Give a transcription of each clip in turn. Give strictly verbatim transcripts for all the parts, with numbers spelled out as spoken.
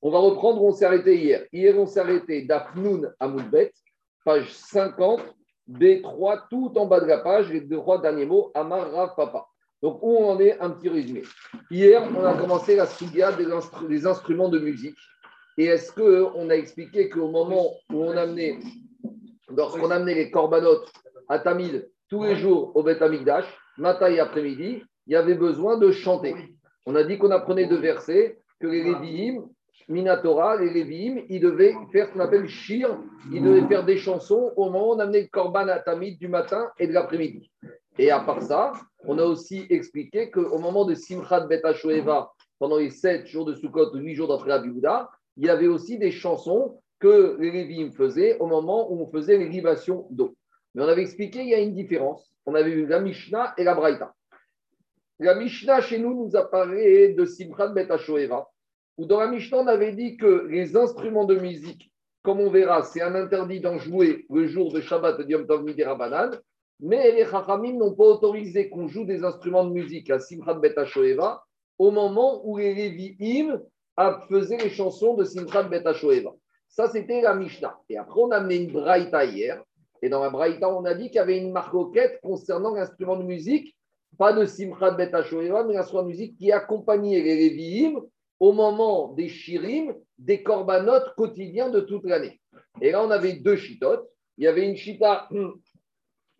On va reprendre, on s'est arrêté hier. Hier, on s'est arrêté d'Afnoun à Moudbet, page cinquante, des trois, tout en bas de la page, les deux trois derniers mots, Amar Rav Papa. Donc, où on en est, un petit résumé. Hier, on a commencé la sugia des, instru- des instruments de musique. Et est-ce qu'on a expliqué qu'au moment où on amenait, lorsqu'on amenait les corbanotes à Tamid tous les jours au Beit HaMikdash, matin et après-midi, il y avait besoin de chanter. On a dit qu'on apprenait deux versets, que les Lévi'im, Minatora, les Lévi'im, ils devaient faire ce qu'on appelle shir, ils devaient faire des chansons au moment où on amenait le korban à Tamid du matin et de l'après-midi. Et à part ça, on a aussi expliqué qu'au moment de Simchat Beit HaShoeva, pendant les sept jours de Soukkot ou huit jours d'après Rabbi Houda, il y avait aussi des chansons que les Lévi'im faisaient au moment où on faisait les libations d'eau. Mais on avait expliqué qu'il y a une différence. On avait vu la Mishnah et la Braïta. La Mishnah, chez nous, nous apparaît de Simchat Beit HaShoeva, où dans la Mishnah, on avait dit que les instruments de musique, comme on verra, c'est un interdit d'en jouer le jour de Shabbat et de Yom Tov Midirabanan, mais les Chachamim n'ont pas autorisé qu'on joue des instruments de musique à Simchat Beit HaShoeva au moment où les Lévi'im faisaient les chansons de Simchat Beit HaShoeva. Ça, c'était la Mishnah. Et après, on a amené une Braïta hier. Et dans la Braïta, on a dit qu'il y avait une marcoquette concernant l'instrument de musique, pas de Simchat Beit HaShoeva, mais l'instrument de musique qui accompagnait les Lévi'im au moment des Shirim, des Korbanot quotidiens de toute l'année. Et là, on avait deux chitotes. Il y avait une chita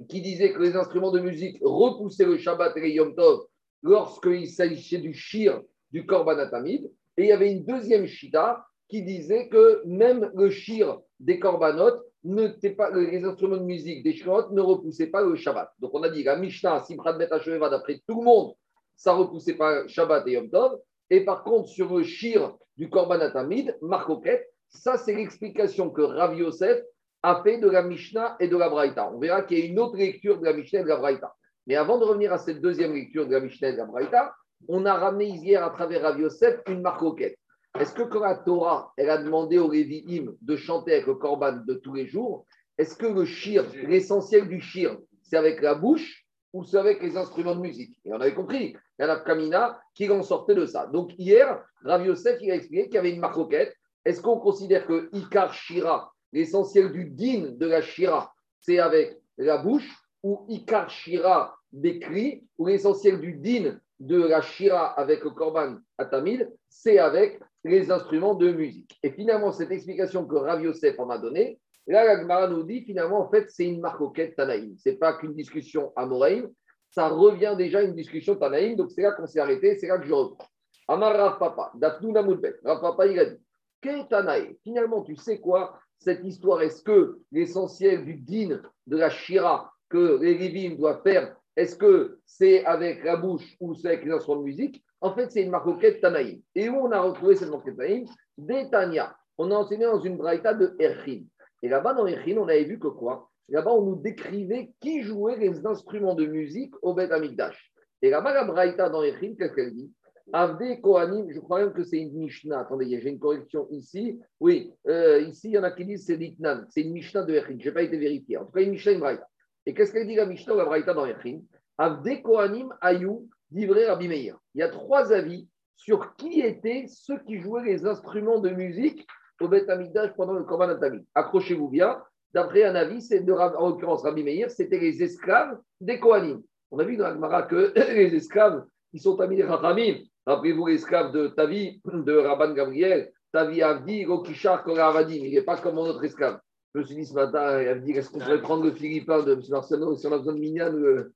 qui disait que les instruments de musique repoussaient le Shabbat et le Yom Tov lorsqu'il s'agissait du Shir du Korban Atamid. Et il y avait une deuxième chita qui disait que même le Shir des Korbanot, ne pas, les instruments de musique des Shirot ne repoussaient pas le Shabbat. Donc on a dit la Mishnah, Simchat Beit HaShoeva, d'après tout le monde, ça ne repoussait pas Shabbat et Yom Tov. Et par contre, sur le Shir du Korban Atamid, Marcoquette, ça c'est l'explication que Rav Yosef a fait de la Mishnah et de la Braïta. On verra qu'il y a une autre lecture de la Mishnah et de la Braïta. Mais avant de revenir à cette deuxième lecture de la Mishnah et de la Braïta, on a ramené hier à travers Rav Yosef une marcoquette. Est-ce que quand la Torah, elle a demandé aux Lévi'im de chanter avec le Korban de tous les jours, est-ce que le shir, l'essentiel du shir, c'est avec la bouche ou c'est avec les instruments de musique? Et on avait compris, il y en a Kamina qui en sortait de ça. Donc hier, Rav Yosef, il a expliqué qu'il y avait une marcoquette. Est-ce qu'on considère que Ikar Shira, l'essentiel du din de la shira, c'est avec la bouche, ou Ikar Shira des cris, ou l'essentiel du din de la shira avec le korban atamid, c'est avec les instruments de musique. Et finalement, cette explication que Rav Yosef en a donnée, là, la Gemara nous dit, finalement, en fait, c'est une marcoquette Tanaïm. Ce n'est pas qu'une discussion Amoraïm, ça revient déjà à une discussion Tanaïm, donc c'est là qu'on s'est arrêté, c'est là que je reprends. Amar Rav Papa, Dafnou Namoudbet, Rav Papa, il a dit, Qu'est Tanaïm ? Finalement, tu sais quoi ? Cette histoire, est-ce que l'essentiel du din de la shira que les Lévi'im doivent faire, est-ce que c'est avec la bouche ou c'est avec les instruments de musique? En fait, c'est une marcoquette Tanaïm. Et où on a retrouvé cette marcoquette Tanaïm? Des Tania. On a enseigné dans une braïta de Erchin. Et là-bas, dans Erchin, on avait vu que quoi? Là-bas, on nous décrivait qui jouait les instruments de musique au Beit HaMikdash. Et là-bas, la braïta dans Erchin, qu'est-ce qu'elle dit? Avde Kohanim, je crois même que c'est une Mishnah. Attendez, j'ai une correction ici. Oui, euh, ici, il y en a qui disent que c'est l'Iknan. C'est une Mishnah de Erchin. Je n'ai pas été vérifié. En tout cas, une Mishnah, une Braïta. Et qu'est-ce qu'elle dit la Mishnah ou la Braïta dans Erchin? Avde Kohanim, Ayou, Divré Rabbi Meir. Il y a trois avis sur qui étaient ceux qui jouaient les instruments de musique au Beit HaMikdash pendant le Korban Atamid. Accrochez-vous bien. D'après un avis, c'est de, en l'occurrence Rabbi Meir, c'était les esclaves des Kohanim. On a vu dans la Gemara que les esclaves qui sont amis des Chachamim. Rappelez-vous l'esclave de Tavi, de Rabban Gabriel, Tavi Avdi, Rokishar, Kora Avadim. Il n'est pas comme notre esclave. Je me suis dit ce matin, Avdi, est-ce qu'on pourrait prendre le Philippin de M. Marciano si on a besoin de Mignan, le,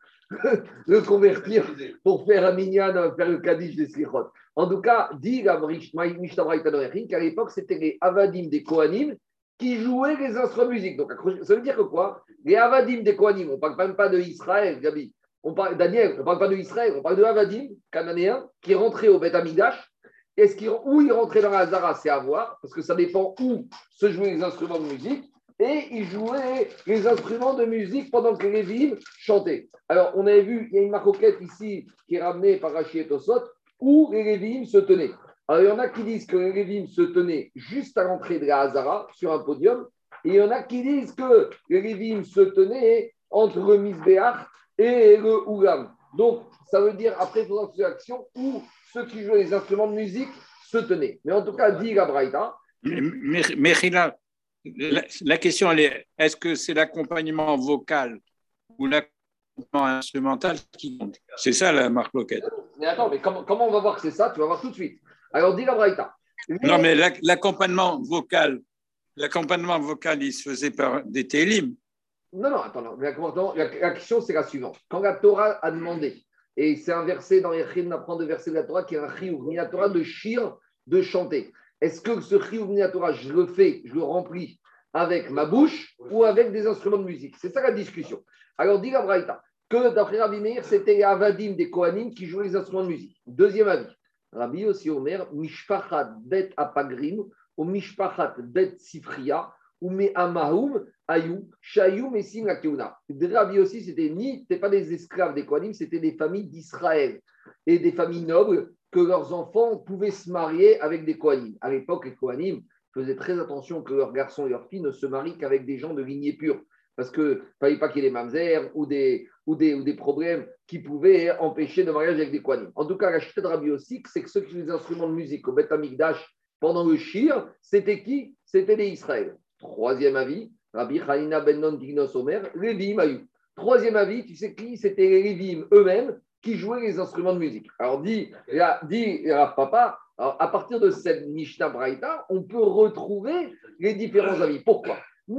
le convertir pour faire un Mignan, faire le Kaddish des Slichot. En tout cas, dit la Mishnah Braïta Noérin qu'à l'époque, c'était les Avadim des Kohanim qui jouaient les instruments de musique. Donc, ça veut dire que quoi? Les Avadim des Kohanim, on ne parle même pas de Israël, Gabi. On parle, Daniel, on ne parle pas de Israël, on parle de Havadim, cananéen, qui rentrait au Beit HaMikdash. Est-ce qu'il, où il rentrait dans la Hazara, c'est à voir, parce que ça dépend où se jouaient les instruments de musique. Et il jouait les instruments de musique pendant que les Lévi'im chantaient. Alors, on avait vu, il y a une marcoquette ici qui est ramenée par Rashi et Tosot, où les Lévi'im se tenaient. Alors, il y en a qui disent que les Lévi'im se tenaient juste à l'entrée de la Hazara, sur un podium. Et il y en a qui disent que les Lévi'im se tenaient entre le Misbéach et le Oulam. Donc, ça veut dire, après, il faudra faire action où ceux qui jouent les instruments de musique se tenait. Mais en tout cas, dit la Braïta. Mekhila, la, la question, elle est, est-ce que c'est l'accompagnement vocal ou l'accompagnement instrumental qui compte ? C'est ça la marque loquette. Mais attends, mais comment, comment on va voir que c'est ça ? Tu vas voir tout de suite. Alors, dit la Braïta. Non, mais l'accompagnement vocal, l'accompagnement vocal, il se faisait par des télim. Non, non, attends, non. La, la, la question, c'est la suivante. Quand la Torah a demandé, et c'est un verset dans les Chim, on apprend de verset de la Torah qui est un Chiouvni la Torah de chir, de chanter. Est-ce que ce Chiouvni la Torah, je le fais, je le remplis avec ma bouche ou avec des instruments de musique ? C'est ça la discussion. Alors, dit la Braïta que d'après Rabbi Meir, c'était les Avadim des Kohanim qui jouaient les instruments de musique. Deuxième avis. Rabbi Yossi Omer, Mishpachat Bet Apagrim, ou Mishpachat Bet Sifria, ou Me'amahum Ayou, Shayou Essim Akeuna. Rabbi Yossi, c'était ni, c'était pas des esclaves des Kohanim, c'était des familles d'Israël et des familles nobles que leurs enfants pouvaient se marier avec des Kohanim. À l'époque, les Kohanim faisaient très attention que leurs garçons et leurs filles ne se marient qu'avec des gens de lignée pure. Parce qu'il ne fallait pas qu'il y ait des mamzer ou des, ou, des, ou des problèmes qui pouvaient empêcher le mariage avec des kohanim. En tout cas, la chute de Rabbi Yossi, c'est que ceux qui jouaient des instruments de musique au Beit HaMikdash pendant le shir, c'était qui ? C'était les Israël. Troisième avis, Rabbi Chanina ben Antignos Omer, Lévi'im Ayou. Troisième avis, tu sais qui ? C'était les Lévi'im eux-mêmes qui jouaient les instruments de musique. Alors, dit Rav Papa, alors, à partir de cette Mishnah Braïta, on peut retrouver les différents avis. Pourquoi ? Ça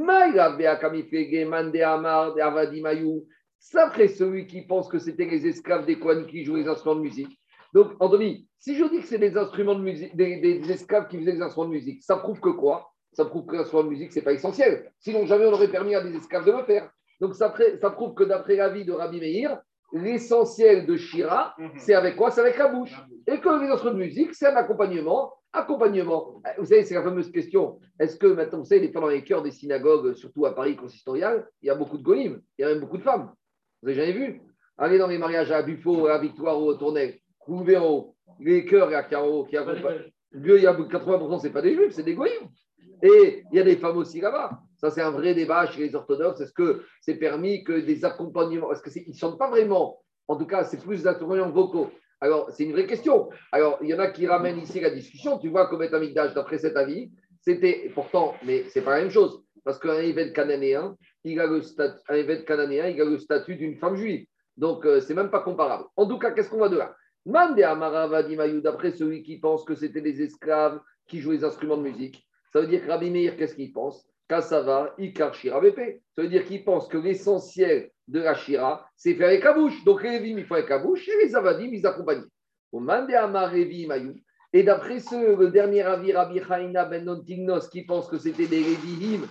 ferait celui qui pense que c'était les esclaves des Kohanim qui jouaient les instruments de musique. Donc, Anthony, si je dis que c'est des instruments de musique, des, des esclaves qui faisaient les instruments de musique, ça prouve que quoi ? Ça prouve que l'instrument de musique, ce n'est pas essentiel. Sinon, jamais on aurait permis à des esclaves de le faire. Donc, ça, ferait, ça prouve que d'après l'avis de Rabbi Meir, l'essentiel de Shira, mm-hmm. c'est avec quoi ? C'est avec la bouche. Et que les instruments de musique, c'est un accompagnement. Accompagnement. Vous savez, c'est la fameuse question. Est-ce que maintenant, vous savez, les pendant les chœurs des synagogues, surtout à Paris consistorial, il y a beaucoup de goyim, il y a même beaucoup de femmes. Vous n'avez jamais vu ? Allez dans les mariages à Buffo, à Victoire ou au Tournel, vous verrez les chœurs à Caro qui accompagnent. Il y a quatre-vingts pour cent, c'est pas des juifs, c'est des goyim. Et il y a des femmes aussi là-bas. Ça, c'est un vrai débat chez les orthodoxes. Est-ce que c'est permis que des accompagnements ? Est-ce qu'ils ne chantent pas vraiment ? En tout cas, c'est plus des accompagnements vocaux. Alors, c'est une vraie question. Alors, il y en a qui ramènent ici la discussion. Tu vois qu'au Beit HaMikdash, d'après cet avis, c'était pourtant, mais ce n'est pas la même chose. Parce qu'un évêque cananéen, il a le statut, un évêque cananéen, il a le statut d'une femme juive. Donc, euh, ce n'est même pas comparable. En tout cas, qu'est-ce qu'on va de là ? Mande Amaravadim, d'après celui qui pense que c'était des esclaves qui jouaient les instruments de musique. Ça veut dire que Rabbi Meir, qu'est-ce qu'il pense ? Kassava, Ikar Shira Bépé. Ça veut dire qu'il pense que l'essentiel de la Shira, c'est faire avec la bouche. Donc les Lévim, ils font avec la bouche et les Avadim, ils accompagnent. Au Mandéama Révi Mayou. Et d'après ce, le dernier avis, Rabbi Chanina ben Antignos, qui pense que c'était des Rébihim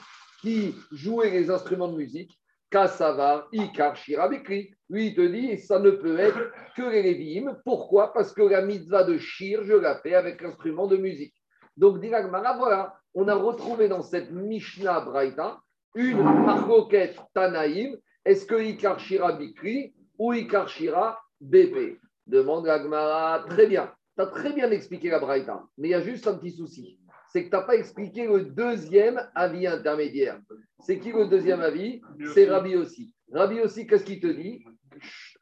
qui jouaient les instruments de musique, Kassava, Ikar Shira Bépé. Lui, il te dit, ça ne peut être que les Lévim. Pourquoi ? Parce que la mitzvah de Shir, je la fais avec l'instrument de musique. Donc, Dila Gemara, voilà. On a retrouvé dans cette Mishnah Braïta une marquette Tanaïm. Est-ce que Ikar Shira Bikri ou Ikar Shira B P ? Demande la Gemara. Très bien. Tu as très bien expliqué la Braïta. Mais il y a juste un petit souci. C'est que tu n'as pas expliqué le deuxième avis intermédiaire. C'est qui le deuxième avis ? C'est Rabbi Yossi. Rabbi Yossi, qu'est-ce qu'il te dit ?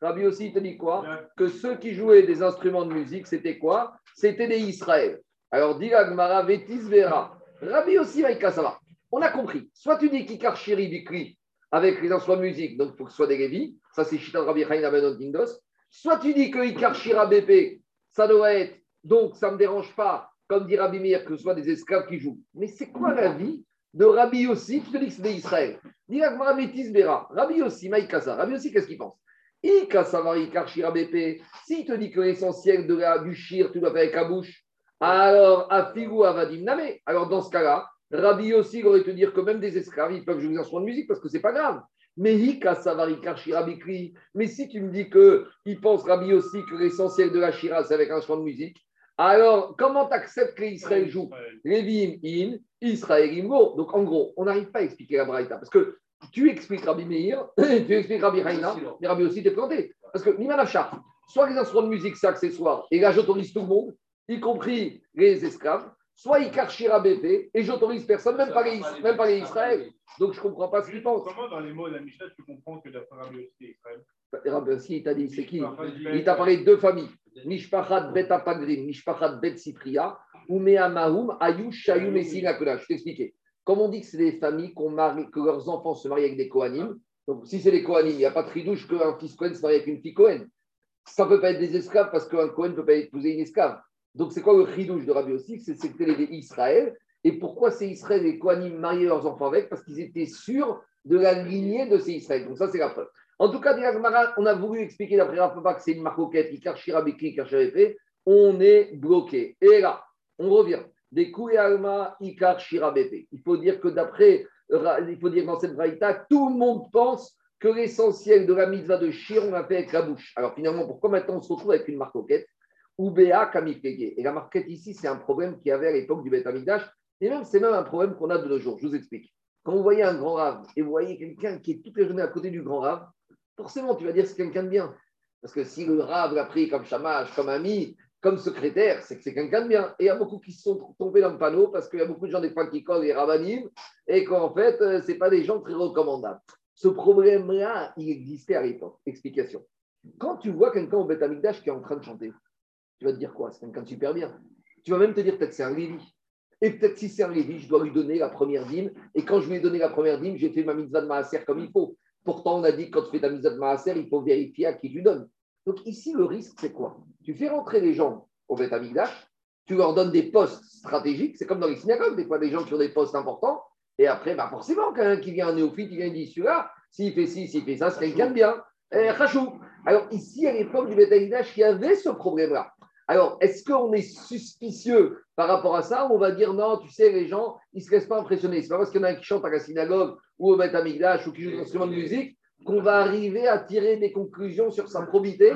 Rabbi Yossi, il te dit quoi ? Que ceux qui jouaient des instruments de musique, c'était quoi ? C'était des Israël. Alors, dit la Gemara, Vétis Vera. Rabbi Yossi Maïka, ça va. On a compris. Soit tu dis Kikar Shiri Bikri avec les instruments de musique, donc il faut que ce soit des Lévi. Ça, c'est Chita de Rabbi Chanina ben Antignos. Soit tu dis que Ikar Shira B P, ça doit être. Donc, ça ne me dérange pas, comme dit Rabbi Meir, que ce soit des esclaves qui jouent. Mais c'est quoi la vie de Rabbi Yossi qui te dit que c'est des Israël ? Rabbi Yossi Maïka, ça. Rabbi Yossi, qu'est-ce qu'il pense ? Ika Savari Ikar Shira B P. S'il te dit que l'essentiel de la, du Shir, tu dois faire avec la bouche. Alors, à Figou Avadim Name, alors dans ce cas-là, Rabbi Yossi aurait te dire que même des esclaves, ils peuvent jouer des instruments de musique parce que c'est pas grave. Mais Hika Savari Kar Shira Bikri, mais si tu me dis qu'il pense Rabbi Yossi que l'essentiel de la Shira, c'est avec un instrument de musique, alors comment tu acceptes que Israël joue ? Lévim in, Israël imgo. Donc en gros, on n'arrive pas à expliquer la Braïta parce que tu expliques Rabbi Meir, tu expliques Rabbi Chanina, mais Rabbi Yossi t'es planté. Parce que Niman Afshar, soit les instruments de musique, c'est accessoire, et là j'autorise tout le monde, y compris les esclaves, soit Ikar Shira B P, et j'autorise personne, même pas, les, même pas les Israël. Donc je ne comprends pas ce qu'ils pensent. Comment dans les mots de la Mishnah, tu comprends que d'après Rabbi Yossi et Israël ? Rabbi Yossi, il t'a dit, c'est qui ? Il t'a parlé de deux familles, Mishpachat Bet Apagrim, Mishpachat Bet Sipria, Je t'expliquer. Comme on dit que c'est des familles qu'on marie, que leurs enfants se marient avec des Kohanim, donc si c'est des Kohanim, il n'y a pas de tridouche qu'un fils Kohen se marie avec une fille Kohen. Ça ne peut pas être des esclaves parce qu'un Kohen ne peut pas épouser une esclave. Donc c'est quoi le tridouche de Rabbi Yossi? C'est que les Israël. Et pourquoi ces Israël et les Kohanim mariaient leurs enfants avec? Parce qu'ils étaient sûrs de la lignée de ces Israël. Donc ça, c'est la preuve. En tout cas, on a voulu expliquer d'après Rav Papa que c'est une marcoquette qui karchirabiki, karchirabiki. On est bloqué. Et là, on revient. Des coups et alma, ikar, shirabépé. Il faut dire que d'après, il faut dire dans cette braïta, tout le monde pense que l'essentiel de la mitzvah de shir, on l'a fait avec la bouche. Alors finalement, pourquoi maintenant on se retrouve avec une marcoquette? Ubea kamifege. Et la marquette ici, c'est un problème qu'il y avait à l'époque du Beit HaMikdash. Et même, c'est même un problème qu'on a de nos jours. Je vous explique. Quand vous voyez un grand rave et vous voyez quelqu'un qui est toute la journée à côté du grand rave, forcément, tu vas dire que c'est quelqu'un de bien. Parce que si le rave l'a pris comme chamash, comme ami, comme secrétaire, c'est que c'est quelqu'un de bien. Et il y a beaucoup qui se sont tombés dans le panneau parce qu'il y a beaucoup de gens des fois qui collent les rabbanim et qu'en fait, ce n'est pas des gens très recommandables. Ce problème-là, il existait à l'époque. Explication. Quand tu vois quelqu'un au Beit HaMikdash qui est en train de chanter, tu vas te dire quoi? C'est quelqu'un de super bien. Tu vas même te dire peut-être que c'est un Lévi. Et peut-être si c'est un Lévi, je dois lui donner la première dîme. Et quand je lui ai donné la première dîme, j'ai fait ma mitzvah de Maaser comme il faut. Pourtant, on a dit que quand tu fais ta mitzvah de Maaser, il faut vérifier à qui tu donnes. Donc ici, le risque, c'est quoi? Tu fais rentrer les gens au Beit HaMikdash, tu leur donnes des postes stratégiques, c'est comme dans les synagogues, des fois des gens qui ont des postes importants, et après, bah forcément, quand un qui vient un néophyte, il vient et dit, celui-là, s'il fait ci, s'il fait ça, c'est quelqu'un de bien. Eh, Khachou. Alors ici, à l'époque du Beit HaMikdash, il y avait ce problème-là. Alors, est-ce qu'on est suspicieux par rapport à ça, ou on va dire, non, tu sais, les gens, ils ne se laissent pas impressionner. Ce n'est pas parce qu'il y en a un qui chante à la synagogue, ou au Beit HaMikdash, ou qui joue un instrument de musique, qu'on va arriver à tirer des conclusions sur sa probité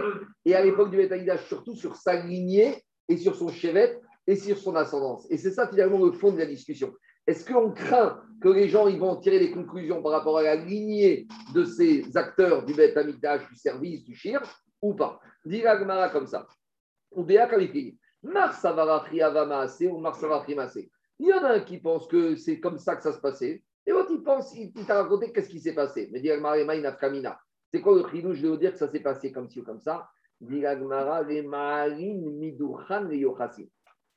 et à l'époque du Beit HaMikdash, surtout sur sa lignée et sur son chevet et sur son ascendance. Et c'est ça finalement le fond de la discussion. Est-ce qu'on craint que les gens ils vont en tirer des conclusions par rapport à la lignée de ces acteurs du Beit HaMikdash, du service, du shir ou pas? Dit la Gemara comme ça. Ou Béa Kalifri. Marsavarachi Avamase ou Marsavarachi Masé. Il y en a un qui pense que c'est comme ça que ça se passait. Et l'autre, il pense, il t'a raconté qu'est-ce qui s'est passé. Mais dit Agmara, c'est quoi le chidouche de vous dire que ça s'est passé comme ci ou comme ça? Dit Agmara, les ma'arin mi Durkhan les yochasim.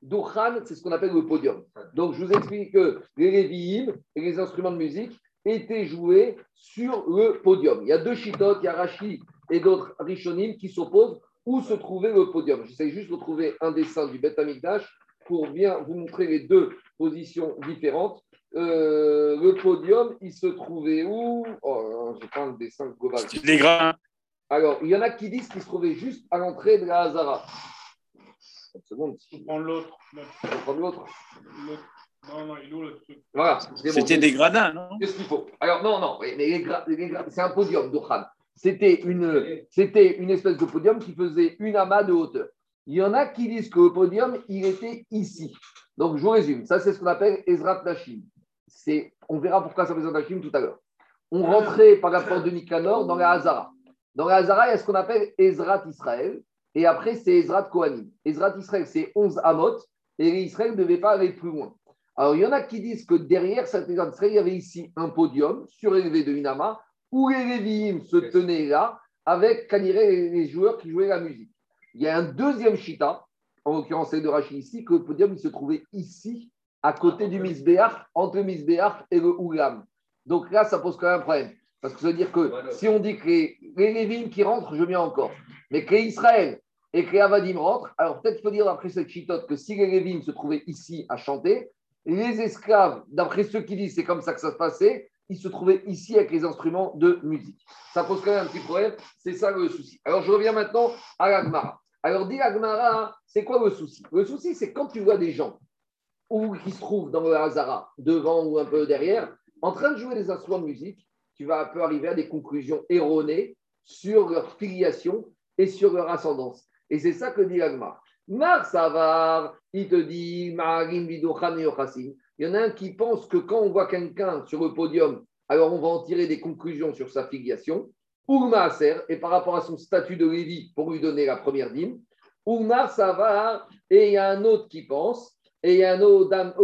Durkhan, c'est ce qu'on appelle le podium. Donc, je vous explique que les Lévi'im et les instruments de musique étaient joués sur le podium. Il y a deux chitotes, il y a Rashi et d'autres rishonim qui s'opposent où se trouvait le podium. J'essaie juste de trouver un dessin du Beit HaMikdash pour bien vous montrer les deux positions différentes. Euh, le podium, il se trouvait où? Oh, j'ai pas un dessin global. Les grains. Alors, il y en a qui disent qu'il se trouvait juste à l'entrée de la Hazara. Une seconde. Je prends l'autre. Je prends l'autre. l'autre. Non, non, il est où le truc? Voilà. C'était, C'était bon. Des gradins, non? Qu'est-ce qu'il faut? Alors, non, non, mais les gra... les gra... c'est un podium, Durkhan. C'était une... C'était une espèce de podium qui faisait une amas de hauteur. Il y en a qui disent que le podium, il était ici. Donc, je vous résume. Ça, c'est ce qu'on appelle Ezrat Nashim. C'est, on verra pourquoi ça présente Hachim tout à l'heure. On rentrait par la porte de Nicanor dans la Hazara. Dans la Hazara, il y a ce qu'on appelle Ezrat Israël. Et après, c'est Ezrat Kohanim. Ezrat Israël, c'est onze amot. Et Israël ne devait pas aller plus loin. Alors, il y en a qui disent que derrière cette Ezrat Israël, il y avait ici un podium surélevé de Inama où les Lévi'im se tenaient là avec, quand les joueurs qui jouaient la musique. Il y a un deuxième chita, en l'occurrence, c'est de Rashi ici, que le podium il se trouvait ici, à côté du Misbéach, entre le Misbéach et le Oulam. Donc là, ça pose quand même un problème. Parce que ça veut dire que voilà. Si on dit que les, les Lévines qui rentrent, je viens encore, mais que les Israël et que les Avadim rentrent, alors peut-être qu'il faut dire d'après cette chitote que si les Lévines se trouvaient ici à chanter, les esclaves, d'après ceux qui disent c'est comme ça que ça se passait, ils se trouvaient ici avec les instruments de musique. Ça pose quand même un petit problème, c'est ça le souci. Alors je reviens maintenant à la Gemara. Alors dit la Gemara, c'est quoi le souci? Le souci, c'est quand tu vois des gens ou qui se trouvent dans le Hazara, devant ou un peu derrière, en train de jouer des instruments de musique, tu vas un peu arriver à des conclusions erronées sur leur filiation et sur leur ascendance. Et c'est ça que dit Agmar. Mar Savar, il te dit, Marim Vidochan et Yochassin. Il y en a un qui pense que quand on voit quelqu'un sur le podium, alors on va en tirer des conclusions sur sa filiation, ou Maaser, et par rapport à son statut de Lévi, pour lui donner la première dîme, ou Mar Savar, et il y a un autre qui pense. Et il y a un autre dame,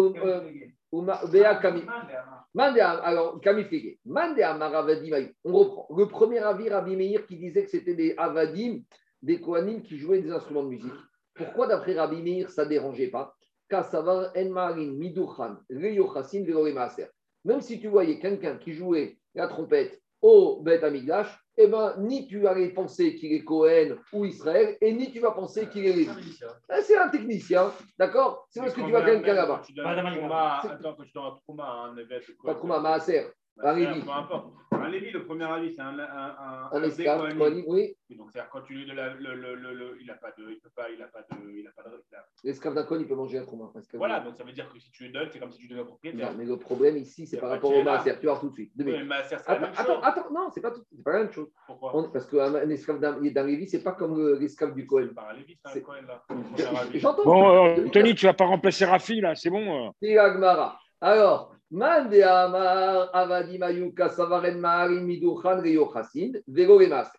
alors Kamifégué, on reprend. Le premier avis, Rabbi Meir, qui disait que c'était des Avadim, des Kohanim qui jouaient des instruments de musique. Pourquoi, d'après Rabbi Meir, ça ne dérangeait pas? Kassavar en marin midurhan reyochasin velorimaaser. Même si tu voyais quelqu'un qui jouait la trompette au Beit HaMikdash, eh ben, ni tu allais penser qu'il est Cohen ou Israël, et ni tu vas penser qu'il est Lévi. Ah, c'est un technicien, d'accord. C'est parce que tu vas quelqu'un là-bas. Attends, quand tu donnes un Trouma à un évêque. Pas Trouma, Maaser. Un Lévi. Un Lévi, le premier avis, c'est un un un esclave. Oui. Donc c'est-à-dire quand tu lui donnes le, il n'a pas de, il peut pas, il n'a pas de, il n'a pas de. L'esclave d'un Cohen, il peut manger un Trouma. Voilà, donc ça veut dire que si tu lui donnes, c'est comme si tu lui donnes un propriétaire. Mais le problème ici, c'est par rapport au Maaser. Tu vas tout de suite. Attends, attends, non, c'est pas pas la même chose. Pourquoi? On, parce qu'un esclave d'un, d'un Lévi, c'est pas comme l'esclave du Cohen. C'est pas un Lévi, c'est un Cohen. Bon, euh, Tony, tu vas pas remplacer Rafi, là, c'est bon. C'est Agmara. Alors, Mande Amar Avadi Mayuka Savaren Maharim Midouchan Reyo Chassin, Vego Remas.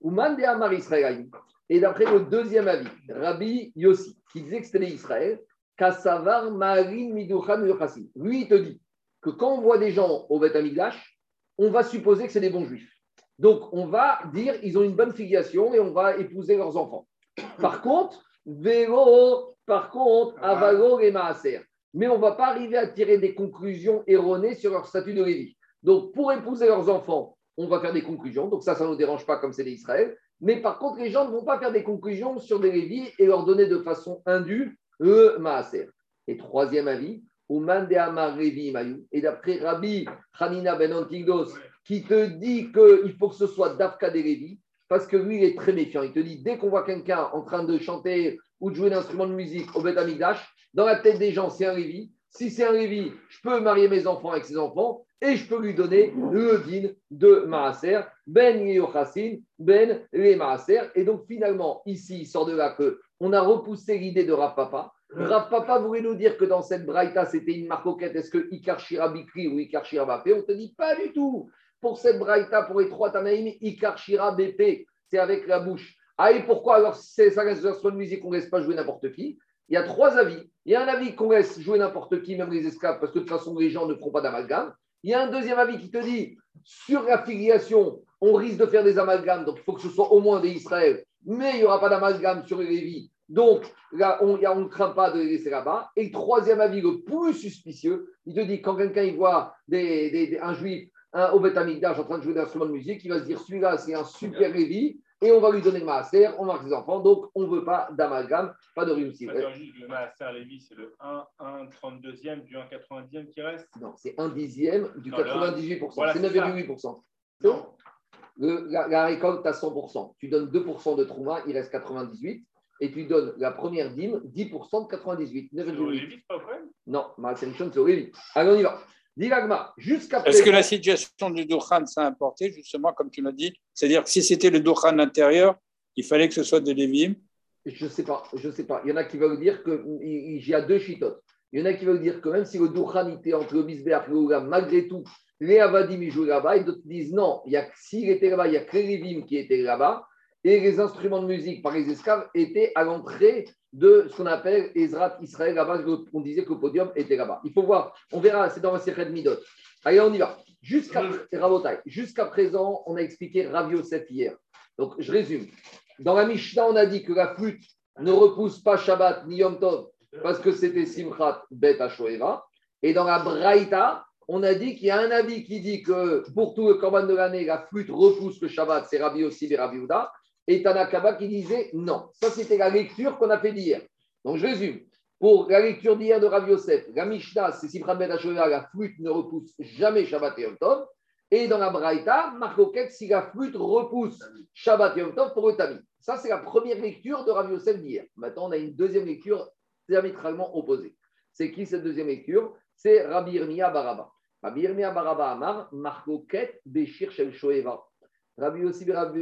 Ou Mande Amar Israël. Et d'après le deuxième avis, Rabbi Yossi, qui disait que c'était Israël, Kassavar Maharim Midouchan Reyo Chassin. Lui, il te dit que quand on voit des gens au Beit HaMikdash, on va supposer que c'est des bons juifs. Donc, on va dire ils ont une bonne filiation et on va épouser leurs enfants. Par contre, vélo, par contre, avalo et maaser. Mais on ne va pas arriver à tirer des conclusions erronées sur leur statut de Lévi. Donc, pour épouser leurs enfants, on va faire des conclusions. Donc, ça, ça ne nous dérange pas comme c'est l'Israël. Mais par contre, les gens ne vont pas faire des conclusions sur des Lévi et leur donner de façon indue le maaser. Et troisième avis, Oumande Amar Révi Mayou. Et d'après Rabbi Chanina ben Antignos, qui te dit qu'il faut que ce soit Dafka des Lévi, parce que lui, il est très méfiant. Il te dit, dès qu'on voit quelqu'un en train de chanter ou de jouer d'un instrument de musique au Beit HaMikdash, dans la tête des gens, c'est un Lévi. Si c'est un Lévi, je peux marier mes enfants avec ses enfants et je peux lui donner le din de Maaser, ben Yochassin, ben les Maaser. Et donc, finalement, ici, il sort de là qu'on a repoussé l'idée de Rav Papa. Rav Papa voulait nous dire que dans cette Braïta, c'était une marcoquette. Est-ce que Ikar Shira Bikri ou Ikar Shira Bapé? On te dit pas du tout. Pour cette braïta, pour les trois Tanaïm, Ikar Shira B P, c'est avec la bouche. Ah, et pourquoi alors si c'est ça reste un instrument de musique, on ne laisse pas jouer n'importe qui? Il y a trois avis. Il y a un avis qu'on laisse jouer n'importe qui, même les esclaves, parce que de toute façon, les gens ne feront pas d'amalgame. Il y a un deuxième avis qui te dit, sur la filiation, on risque de faire des amalgames, donc il faut que ce soit au moins des Israël, mais il n'y aura pas d'amalgame sur les Lévi. Donc, là, on ne craint pas de les laisser là-bas. Et troisième avis, le plus suspicieux, il te dit, quand quelqu'un voit des, des, des, un juif, Hein, au Beit HaMikdash en train de jouer d'un instrument de musique, il va se dire celui-là c'est un super Lévi et on va lui donner le Maaser, on marque ses enfants, donc on ne veut pas d'amalgame, pas de réussite. Le Maaser Lévi c'est le un trente-deuxième du un quatre-vingt-dixième qui reste? Non, c'est un dixième du non, quatre-vingt-dix-huit pour cent, voilà, c'est neuf virgule huit pour cent. Donc, le, la, la récolte à cent pour cent, tu donnes deux pour cent de Trouma, il reste quatre-vingt-dix-huit, et tu donnes la première dîme, dix pour cent de quatre-vingt-dix-huit. C'est au Lévi, c'est pas vrai? Non, Maaser Lévi c'est au Lévi. Allez, on y va. Est-ce que la situation du Durkhan s'est importée, justement, comme tu l'as dit? C'est-à-dire que si c'était le Durkhan intérieur, il fallait que ce soit des Lévi'im? Je ne sais pas, je sais pas. Il y en a qui veulent dire que il y a deux chitotes. Il y en a qui veulent dire que même si le Durkhan était entre le Bisbéach et le Ougam, malgré tout, les Avadim jouaient là-bas, et d'autres disent non, il y a, s'il était là-bas, il y a que les Lévi'im qui étaient là-bas, et les instruments de musique par les esclaves étaient à l'entrée de ce qu'on appelle Ezrat Israël, là-bas, on disait que le podium était là-bas. Il faut voir, on verra, c'est dans la série de Midot. Allez, on y va. Jusqu'à, Rabotai, jusqu'à présent, on a expliqué Rav Yosef hier. Donc, je résume. Dans la Mishnah, on a dit que la flûte ne repousse pas Shabbat ni Yom Tov parce que c'était Simchat Beit HaShoeva. Et dans la Braïta, on a dit qu'il y a un avis qui dit que pour tout le Korban de l'année, la flûte repousse le Shabbat, c'est Rabbi Yossi et Rabbi Yehuda. Et Tanakaba qui disait non. Ça, c'était la lecture qu'on a fait d'hier. Donc, je résume. Pour la lecture d'hier de Rav Yosef, la Mishnah, c'est Simchat Beit HaShoeva, la flûte ne repousse jamais Shabbat et Yom Tov. Et dans la Braïta, Marcoquet, si la flûte repousse Shabbat et Yom Tov pour le Tamid. Ça, c'est la première lecture de Rav Yosef d'hier. Maintenant, on a une deuxième lecture diamétralement opposée. C'est qui cette deuxième lecture? C'est Rabbi Yirmiya bar Abba. Rabbi Yirmiya bar Abba Amar, Marcoquet, Béchir Shel Shoeva. Rabbi Yossi Rabbi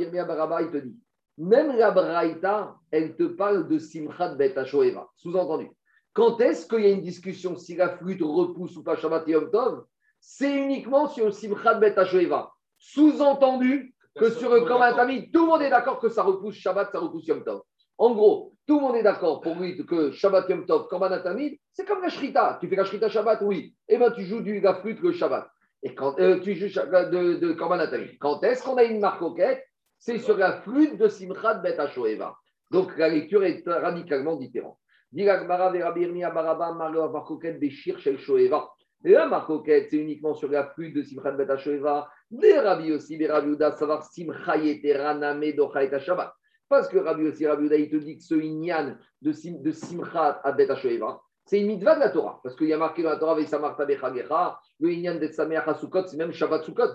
Yirmiya bar Abba, il te dit, même la Braïta, elle te parle de Simchat Beit HaShoeva. Sous-entendu, quand est-ce qu'il y a une discussion si la flûte repousse ou pas Shabbat et Yom Tov? C'est uniquement sur le Simchat Beit HaShoeva. Sous-entendu que sur le Korban Tamid, tout le monde est d'accord que ça repousse Shabbat, ça repousse Yom Tov. En gros, tout le monde est d'accord pour lui que Shabbat Yom Tov, Korban Tamid, c'est comme la Shrita. Tu fais la Shrita Shabbat, oui. Eh bien, tu joues du, la flûte le Shabbat. Et quand euh, tu juges de, de Korban Tamid, quand est-ce qu'on a une marcoquette? C'est sur la flûte de Simchat Beit HaShoeva. Donc la lecture est radicalement différente. Dit la Gemara de Rabbi Yirmiya bar Abba, Marlo Marcoquette des Shir Shel Shoeva. La Marcoquette, c'est uniquement sur la pluie de Simchat Beit HaShoeva. Des Rabbi Yossi, des Rabbi Yehuda, savoir Simcha Yeteraname Dochaïta Shabbat. Parce que Rabbi Yossi, Rabbi Yehuda, il te dit que ce Inyan de Simchat à Beit HaShoeva, c'est une mitzvah de la Torah. Parce qu'il y a marqué dans la Torah, Veïsamarta Bechagecha, le Inyan d'Et Sameach à Soukkot, c'est même Shabbat Soukkot.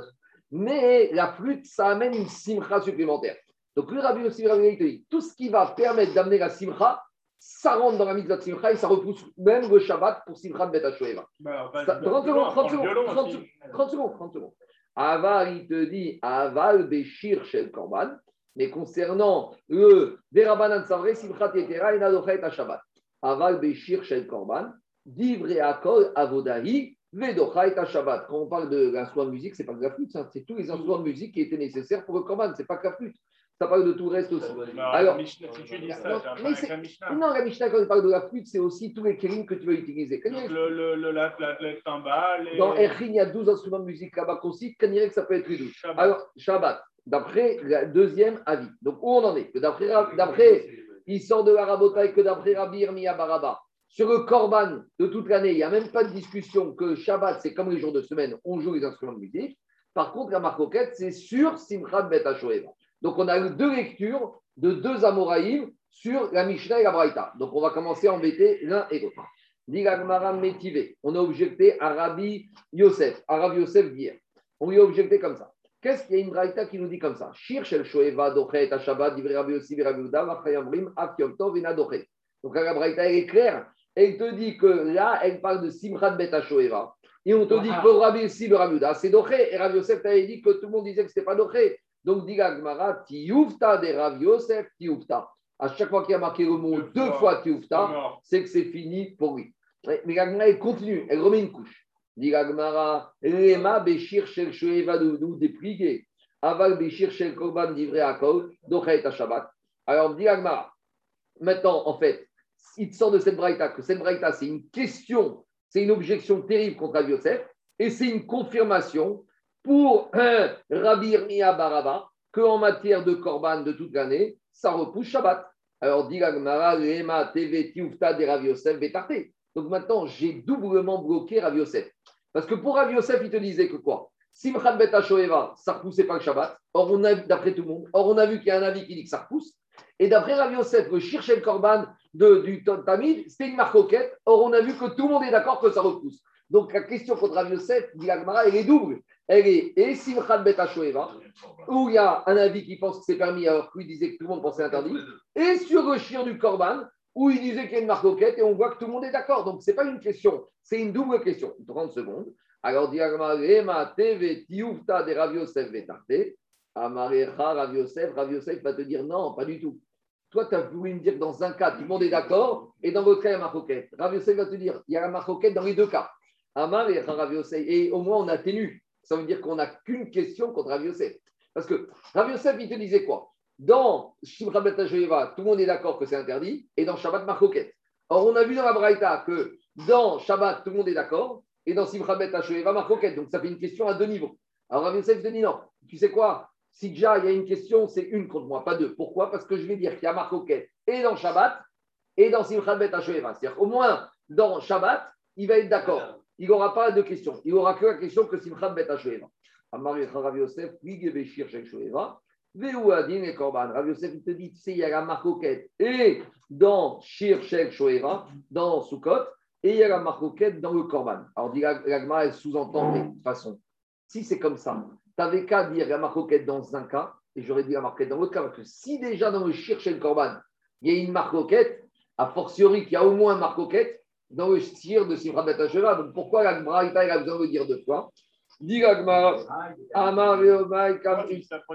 Mais la flûte, ça amène une simcha supplémentaire. Donc le Rabbi Yossi, Rabbi Yehuda, il te dit tout ce qui va permettre d'amener la simcha, ça rentre dans la mitzvah de simcha et ça repousse même le Shabbat pour Simchat Beit HaShoeva. trente secondes, trente secondes, trente secondes. Aval, il te dit Aval Beshir Shel Korban. Mais concernant le Derabanan Savre, Simchat Yetera et Nadochet à Shabbat. Aval Beshir Shel Korban, Divre Akol Avodahi, Vedochait à Shabbat. Quand on parle de l'instrument de musique, c'est pas que la flûte, hein. C'est tous les instruments de musique qui étaient nécessaires pour le Korban, c'est pas que la flûte. Ça parle de tout le reste aussi. Alors, non, la Mishnah, quand on parle de la flûte, c'est aussi tous les kelim que tu vas utiliser. Donc, le, le, le, la, la, le timbal. Et... Dans Erchin, il y a douze instruments de musique là-bas concis, qu'on dirait que ça peut être les douze. Alors, Shabbat, d'après le deuxième avis. Donc, où on en est? Que d'après, d'après il sort de la Rabota et que d'après Rabbi Yirmiya bar Abba, sur le Korban de toute l'année, il n'y a même pas de discussion que Shabbat, c'est comme les jours de semaine, on joue les instruments de musique. Par contre, la marcoquette, c'est sur Simchat Beit HaShoeva. Donc, on a eu deux lectures de deux Amoraïm sur la Mishnah et la Braïta. Donc, on va commencer à embêter l'un et l'autre. Dit la Gemara Métivé. On a objecté à Rabbi Yosef, à Rabbi Yosef d'hier. On lui a objecté comme ça. Qu'est-ce qu'il y a une Braïta qui nous dit comme ça ? Shir shel shoeva dochet à Shabbat, divrei Rabbi Yossi, divrei Rabbi Yehuda, v'chayam brim, af yom tov v'na dochet. Donc, la Braïta, elle est claire. Elle te dit que là, elle parle de Simchat Beit HaShoeva. Et on te dit que Rabbi Yossi, Rabbi Yehuda, c'est dochet. Et Rabbi Yosef t'avait dit que tout le monde disait que ce n'était pas dochet. Donc, dit la Gemara, Tioufta de Rav Yosef, Tioufta. À chaque fois qu'il y a marqué le mot deux, deux fois Tioufta, c'est que c'est fini pour lui. Mais la Gemara, elle continue, elle remet une couche. Dit la Gemara, Lema Beshir Shel Shoeva de nous dépliquer. Aval Beshir Shel Korban d'Ivre Akol, Dochet à Shabbat. Alors, dit la Gemara, maintenant, en fait, il te sort de cette braïta que cette braïta, c'est une question, c'est une objection terrible contre Rav Yosef, et c'est une confirmation pour euh, Rabbi Yirmiya bar Abba, qu'en matière de Korban de toute l'année, ça repousse Shabbat. Alors, dit la Gemara, Lema Teve Tioufta de Rav Yosef Betarté. Donc maintenant, j'ai doublement bloqué Rav Yosef. Parce que pour Rav Yosef, il te disait que quoi ? Simchat Beit HaShoeva, ça ne repoussait pas le Shabbat. Or, on a, d'après tout le monde, or, on a vu qu'il y a un avis qui dit que ça repousse. Et d'après Rav Yosef, le chercher le Korban de, du Tamid, c'était une marcoquette. Or, on a vu que tout le monde est d'accord que ça repousse. Donc, la question contre Rav Yosef, dit la Gemara, elle est double. Elle est et Simchat Beit HaShoeva, où il y a un avis qui pense que c'est permis, alors qu'il disait que tout le monde pensait interdit, et sur le chir du Korban, où il disait qu'il y a une marcoquette, et on voit que tout le monde est d'accord. Donc, ce n'est pas une question, c'est une double question. trente secondes. Alors, Diagma, Rema, Teve, Tioufta, de Rav Yosef, Vetarte, Amarecha, Rav Yosef, Rav Yosef va te dire non, pas du tout. Toi, tu as voulu me dire dans un cas, tout le monde est d'accord, et dans votre cas, il y a la marcoquette. Rav Yosef va te dire, il y a la marcoquette dans les deux cas. Amarecha, Rav Yosef, et au moins, on atténue. Ça veut dire qu'on n'a qu'une question contre Rav Yosef. Parce que Rav Yosef, il te disait quoi ? Dans Simchat Beit HaShoeva, tout le monde est d'accord que c'est interdit, et dans Shabbat, marcoquette. Or, on a vu dans la Braïta que dans Shabbat, tout le monde est d'accord, et dans Simchat Beit HaShoeva, marcoquette. Donc, ça fait une question à deux niveaux. Alors, Rav Yosef te dit non. Tu sais quoi ? Si déjà il y a une question, c'est une contre moi, pas deux. Pourquoi ? Parce que je vais dire qu'il y a marcoquette et dans Shabbat, et dans Simchat Beit HaShoeva. C'est-à-dire au moins, dans Shabbat, il va être d'accord. Il n'aura pas de question. Il n'aura que la question que Simchat Beit HaShoeva. Amar Rav Yosef, Beshir Shel Shoeva, Ve'uadin et Korban. Rav Yosef, il te dit, tu sais, il y a la marcoquette et dans Shir Shel Shoeva, dans Soukkot, et il y a la marcoquette dans le Korban. Alors, la Gemara, elle sous-entend, mais de toute façon, si c'est comme ça, tu n'avais qu'à dire la marcoquette dans un cas, et j'aurais dit la marcoquette dans l'autre cas, parce que si déjà dans le Shir Shel Korban, il y a une marcoquette, a fortiori qu'il y a au moins une marcoquette, dans le tir de Simchat Beit HaShoeva. Donc pourquoi la Braïta, il a besoin de le dire deux fois ? Dis la Gemara, Amar Veomai Kam.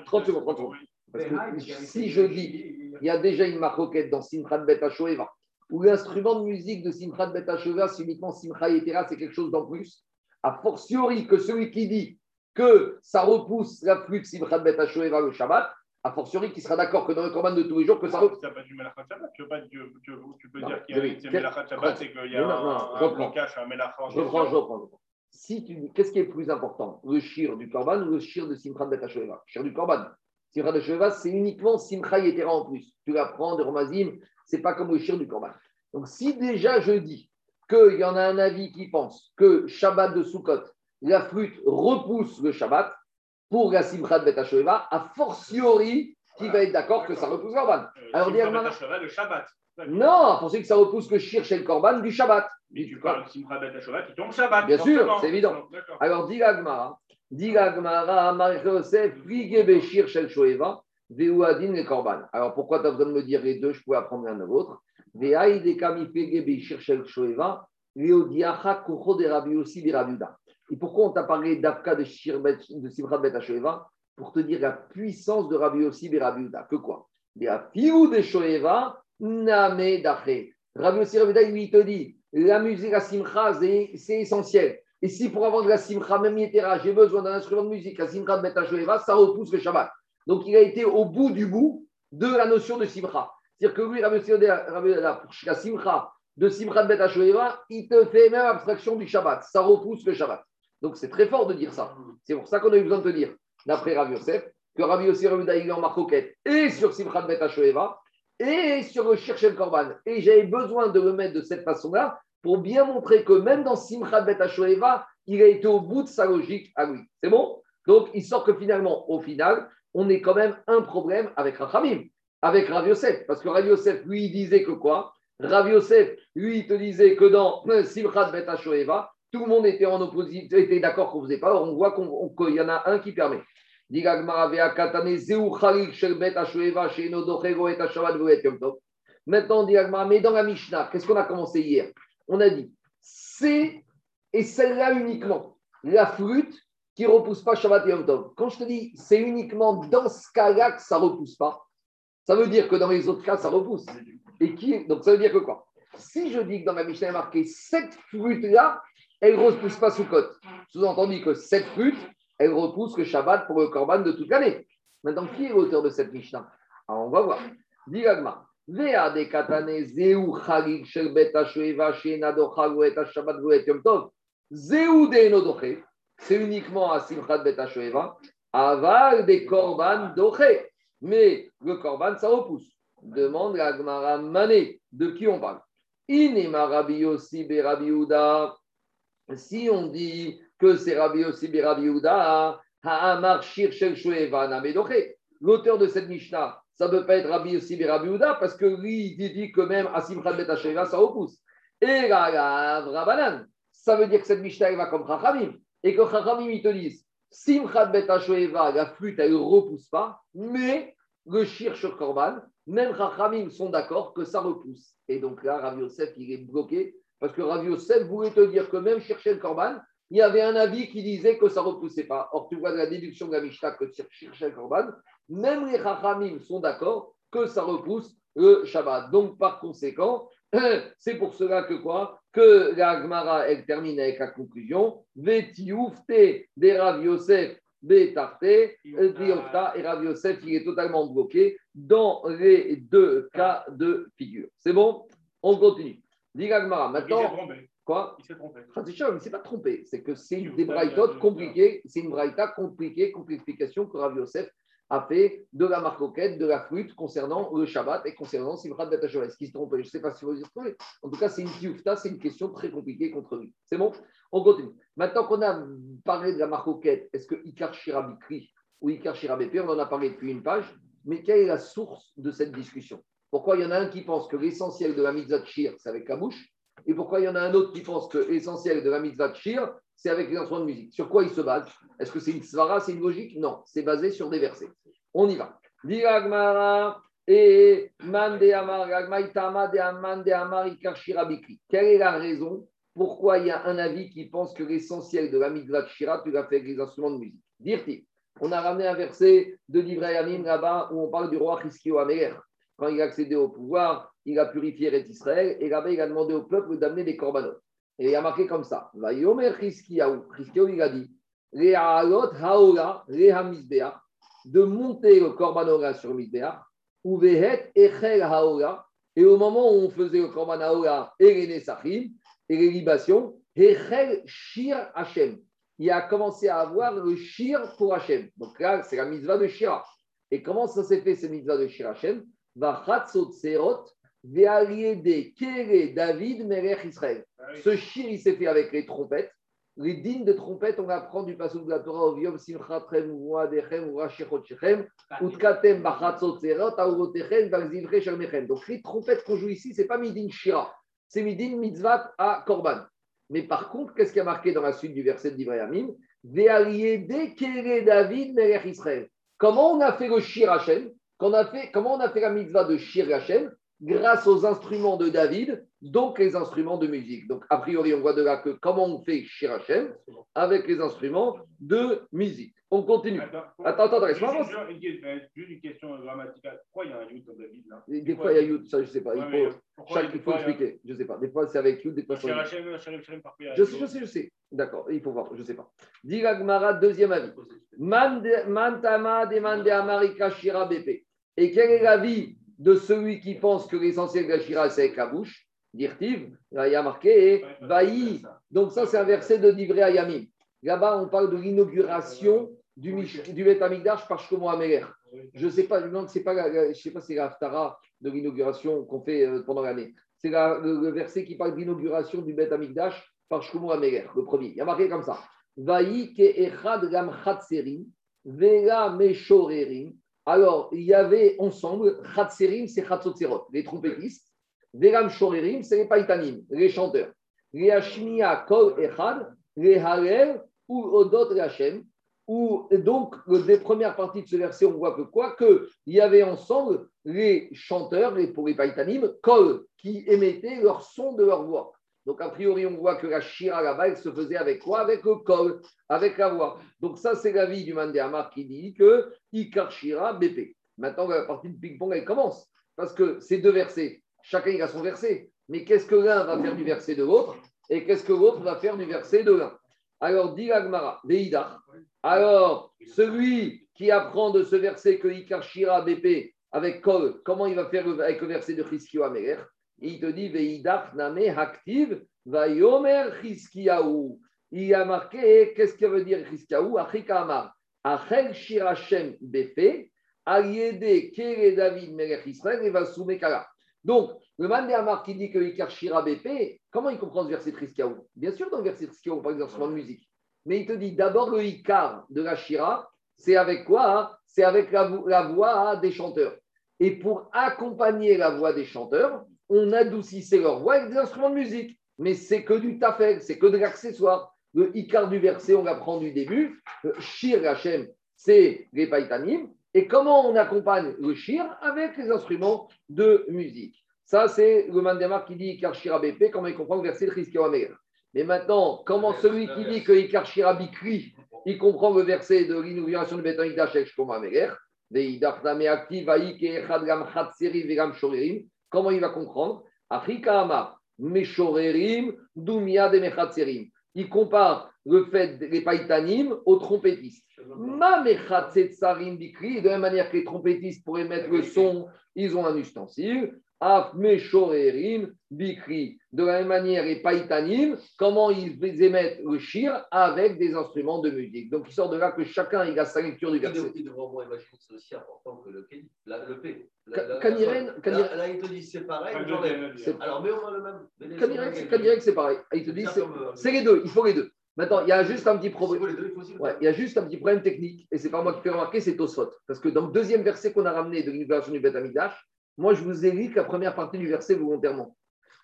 trente secondes, trente secondes. Parce que si je dis, il y a déjà une marcoquette dans Simchat Beit HaShoeva, où l'instrument de musique de Simchat Beit HaShoeva, c'est uniquement Simcha Yetera, c'est quelque chose d'en plus. A fortiori que celui qui dit que ça repousse la flûte Simchat Beit HaShoeva le Shabbat, a fortiori qui sera d'accord que dans le Korban de tous les jours, que ça repousse. Tu n'as pas du Melachat Shabbat. Tu, pas, tu, tu, tu peux non, dire qu'il y a oui. un Melachat Shabbat, c'est qu'il y a non, un, non, un, un blocage, un Melachat. Je reprends, je reprends. Si tu, qu'est-ce qui est plus important, le shir du Korban ou le shir de Simchat Beit HaShoeva ? Shir du Korban. Simchat Beit HaShoeva, c'est uniquement Simcha Yetera en plus. Tu l'apprends de Romazim, c'est pas comme le shir du Korban. Donc, si déjà je dis qu'il y en a un avis qui pense que Shabbat de Soukkot, la fruite repousse le Shabbat pour la Simchat Beit HaShoeva, a fortiori qui va être d'accord, d'accord que ça repousse le Korban. Euh, Alors, dire le Shabbat. Non, pour ceux que ça repousse que Shir chez le Korban du Shabbat. Mais tu parles de Simchat Beit HaShoeva qui tombe Shabbat. Bien sûr, c'est évident. D'accord. Alors, dit la Gemara, dit la Gemara, Amar Yosef, Frigebe Shir chez le Shoeva, Veouadin et Korban. Alors, pourquoi tu as besoin de me dire les deux? Je pouvais apprendre l'un de l'autre. Et pourquoi on t'a parlé d'Afka de Simchat Beit HaShoeva? Pour te dire la puissance de Rabbi Yossi et Rabbi Yehuda. Que quoi? Rabbi Yossi et Rabbi Yehuda, lui, te dit la musique à Simcha, c'est, c'est essentiel. Et si pour avoir de la Simcha, même Yetera, j'ai besoin d'un instrument de musique à Simchat Beit HaShoeva, ça repousse le Shabbat. Donc il a été au bout du bout de la notion de Simcha. C'est-à-dire que lui, Rabbi Yossi et Rabbi Yehuda, pour la Simcha de Simchat Beit HaShoeva, il te fait même abstraction du Shabbat. Ça repousse le Shabbat. Donc c'est très fort de dire ça. C'est pour ça qu'on a eu besoin de te dire, d'après Rabbi Yosef, que Rabbi Yossi et Rabbi Yehuda, il est en marcoquette et sur Simchat Beit HaShoeva et sur le Shir Korban. Et j'avais besoin de le mettre de cette façon-là pour bien montrer que même dans Simchat Beit HaShoeva, il a été au bout de sa logique à lui. C'est bon? Donc, il sort que finalement, au final, on est quand même un problème avec Chachamim, avec Rabbi Yosef. Parce que Rabbi Yosef, lui, il disait que quoi? Rabbi Yosef, lui, il te disait que dans Simchat Beit HaShoeva, tout le monde était en opposition, était d'accord qu'on ne faisait pas. Alors on voit qu'on, on, qu'il y en a un qui permet. Maintenant, mais dans la Mishnah, qu'est-ce qu'on a commencé hier? On a dit, c'est, et celle-là uniquement, la fruite qui ne repousse pas Shabbat et Yom Tov. Quand je te dis, c'est uniquement dans ce cas-là que ça ne repousse pas, ça veut dire que dans les autres cas, ça repousse. Et qui, donc ça veut dire que quoi? Si je dis que dans la Mishnah, il y a marqué cette fruite-là, elle ne repousse pas Soukkot. Sous-entendu que cette fruite, elle repousse le Shabbat pour le Korban de toute l'année. Maintenant, qui est l'auteur de cette Mishnah? Alors, on va voir. Diragma. Vea de katane zeu chagig shel bet HaShoeva shenado chaguet HaShabbat goet Yom Tov. Zeu de enodoche. C'est uniquement à Simchat Beit HaShoeva. Aval de Korban doche. Mais le Korban, ça repousse. Demande la Gemara Mané. De qui on parle? Inema Rabbi Yossi be Rabbi Yehuda. Si on dit que c'est Rabbi Yossi be Rabbi Yehuda, ha'amar shir shel shoeva namedoche. L'auteur de cette Mishnah, ça ne peut pas être Rabbi Yossi be Rabbi Yehuda parce que lui, il dit que même à Simchat Beit HaShoeva, ça repousse. Et la Rabanan, ça veut dire que cette Mishnah, elle va comme Chachamim. Et que Chachamim, ils te disent Simchat Beit HaShoeva, la flûte, elle ne repousse pas, mais le shir shel korban, même Chachamim sont d'accord que ça repousse. Et donc là, Rabbi Yosef, il est bloqué. Parce que Rabbi Yosef voulait te dire que même chercher le Korban, il y avait un avis qui disait que ça ne repoussait pas. Or, tu vois de la déduction de la Mishnah que chercher le Korban, même les Chachamim sont d'accord que ça repousse le Shabbat. Donc, par conséquent, c'est pour cela que quoi? Que la Gemara, elle termine avec la conclusion. Vetioufte des Rabbi Yosef, Betarte, Tiofta, et Rabbi Yosef, il est totalement bloqué dans les deux cas de figure. C'est bon? On continue. Digagmara, maintenant. Il s'est trompé. Quoi? Il s'est trompé. Tradition, il ne s'est pas trompé. C'est que c'est une des braïtotes compliquées. C'est une braïta compliquée, complication que Rav Yosef a fait de la marcoquette, de la flûte concernant le Shabbat et concernant Simchat Beit HaShoeva. Est-ce qu'il se trompe? Je ne sais pas si vous vous êtes trompé. En tout cas, c'est une tiufta, c'est une question très compliquée contre lui. C'est bon? On continue. Maintenant qu'on a parlé de la marcoquette, est-ce que Ikar Shirabikri ou Ikar Shirabépé, on en a parlé depuis une page, mais quelle est la source de cette discussion? Pourquoi il y en a un qui pense que l'essentiel de la mitzvah de shir, c'est avec la bouche? Et pourquoi il y en a un autre qui pense que l'essentiel de la mitzvah de shir, c'est avec les instruments de musique? Sur quoi ils se battent? Est-ce que c'est une svara, c'est une logique? Non, c'est basé sur des versets. On y va. Quelle est la raison pourquoi il y a un avis qui pense que l'essentiel de la mitzvah de shira, tu l'as fait avec les instruments de musique? Dirti. On a ramené un verset de Divrei Yamim là-bas où on parle du roi Hiskio Améler. Quand il a accédé au pouvoir, il a purifié Ezrat Israël et là-bas, il a demandé au peuple d'amener des corbanotes. Et il a marqué comme ça. Vayomer Hiskiaou, Hiskiaou, il a dit Le'alot haola leha mizbeach, de monter le corban sur mizbeach, ou vehet echel haola, et au moment où on faisait le corban haola et les nesachim et les libations, echel shir Hashem. Il a commencé à avoir le shir pour Hashem. Donc là, c'est la mitzvah de shira. Et comment ça s'est fait, cette mitzvah de shir Hashem? Va Hatzotzerot, David Melech Israël. Ce shir, il s'est fait avec les trompettes. Les dînes de trompettes, on apprend du passage de la Torah au Yom Simchat Chem Uadechem Urashechot Shechem Utkatem Bachatzotzerot Aurotechem Vazivre Shamechem. Donc les trompettes qu'on joue ici, c'est pas midin shira, c'est midin mitzvat à korban. Mais par contre, qu'est-ce qui a marqué dans la suite du verset d'Ivrei Amim? Ve'aliede Kere David Melech Israël. Comment on a fait le shir Hashem? Qu'on a fait, comment on a fait la mitzvah de shir Hashem? Grâce aux instruments de David, donc les instruments de musique. Donc, a priori, on voit de là que comment on fait Shir Hashem avec les instruments de musique. On continue. Attends, attends, attends. Laisse-moi une, une, une question grammaticale. Pourquoi il y a un Yud dans David là? Des fois, il y a Yud, ça, je ne sais pas. Il ouais, faut, chaque, il faut expliquer. A... Je ne sais pas. Des fois, c'est avec Yud, des fois, c'est avec Yud. Je sais, je sais, je sais. D'accord, il faut voir, je ne sais pas. Dira Gmara, deuxième avis. Mantama demande Amarika Shira Bépé. Et quel est l'avis de celui qui pense que l'essentiel de la Shira, c'est avec la bouche, d'Irtiv, il y a marqué, et Vaï. Donc ça, c'est un verset de Divrei Hayamim. Là-bas, on parle de l'inauguration du, Mich- du Beit HaMikdash par Shlomo HaMelech. Je ne sais pas, non, c'est pas la, la, je sais pas si c'est la haftara de l'inauguration qu'on fait euh, pendant l'année. C'est la, le, le verset qui parle de l'inauguration du Beit HaMikdash par Shlomo HaMelech, le premier. Il y a marqué comme ça. Vaï ke echad gam chatserim, vela meshorerim. Alors, il y avait ensemble, Hatzerim, c'est Hatzotzerot, les trompettistes, Veram Shorerim, c'est les païtanim, les chanteurs, les Hashmiya Kol Echad, les Halel, ou Odot Hashem. Ou donc, des premières parties de ce verset, on voit que quoi? Que il y avait ensemble les chanteurs, les, pour les païtanim, Kol, qui émettaient leur son de leur voix. Donc, a priori, on voit que la Shira là-bas, elle se faisait avec quoi? Avec le Kol, avec la voix. Donc, ça, c'est l'avis du Mandé Amar qui dit que Ikar Shira B P. Maintenant, la partie de ping-pong, elle commence. Parce que ces deux versets, chacun il a son verset. Mais qu'est-ce que l'un va faire du verset de l'autre? Et qu'est-ce que l'autre va faire du verset de l'un? Alors, dit l'Agmara, Veidar. Alors, celui qui apprend de ce verset que Ikar Shira B P avec Kol, comment il va faire avec le verset de Chizkiyahu HaMelech? Il te dit Veidach Name Haktiv Vayomer Chizkiyahu. Il a marqué, qu'est-ce que veut dire Chizkiyahu? Achika Amar. Achel Shirachem Befe, Aliede Kere David Melech Israël et Vasumekala. Donc, le Mandé Amar qui dit que Ikar Shira Befe, comment il comprend ce verset de Chizkiyahu? Bien sûr, dans le verset de Chizkiyahu, par exemple, sur la musique. Mais il te dit d'abord le Ikar de la Shira, c'est avec quoi hein? C'est avec la, la voix des chanteurs. Et pour accompagner la voix des chanteurs, on adoucissait leur voix avec des instruments de musique. Mais c'est que du tafel, c'est que de l'accessoire. Le Ikar du verset, on l'apprend du début. Le Shir Hashem, c'est les païtanim. Et comment on accompagne le Shir? Avec les instruments de musique. Ça, c'est le Mandé Amar qui dit Ikar Shira Bépé, comment il comprend le verset de Chizkiyahu HaMelech. Mais maintenant, comment celui qui dit que Ikar Shira Bikri, il comprend le verset de l'inauguration du Beit HaMikdash avec Shlomo HaMelech. Comment il va comprendre? Afrika Amar, Meshorerim, Doumia de Mechatzerim. Il compare le fait des païtanim aux trompettistes. Ma Mechatzetsarim Bikri, de la même manière que les trompettistes pour émettre le son, ils ont un ustensile. Af Meshorerim Bikri, de la même manière les païtanim, comment ils émettent le shir avec des instruments de musique. Donc il sort de là que chacun il a sa lecture du verset. C'est aussi important que le P. Canirène, là il te dit c'est pareil, j'enlève. Alors mais au moins le même. Canirène, c'est pareil. Il te dit c'est les deux, il faut les deux. Maintenant, il y a juste un petit problème. Ouais, il y a juste un petit problème technique, et c'est pas moi qui fais remarquer, c'est Tosot, parce que dans le deuxième verset qu'on a ramené de l'inauguration du Beit HaMikdash, moi je vous ai dit que la première partie du verset volontairement,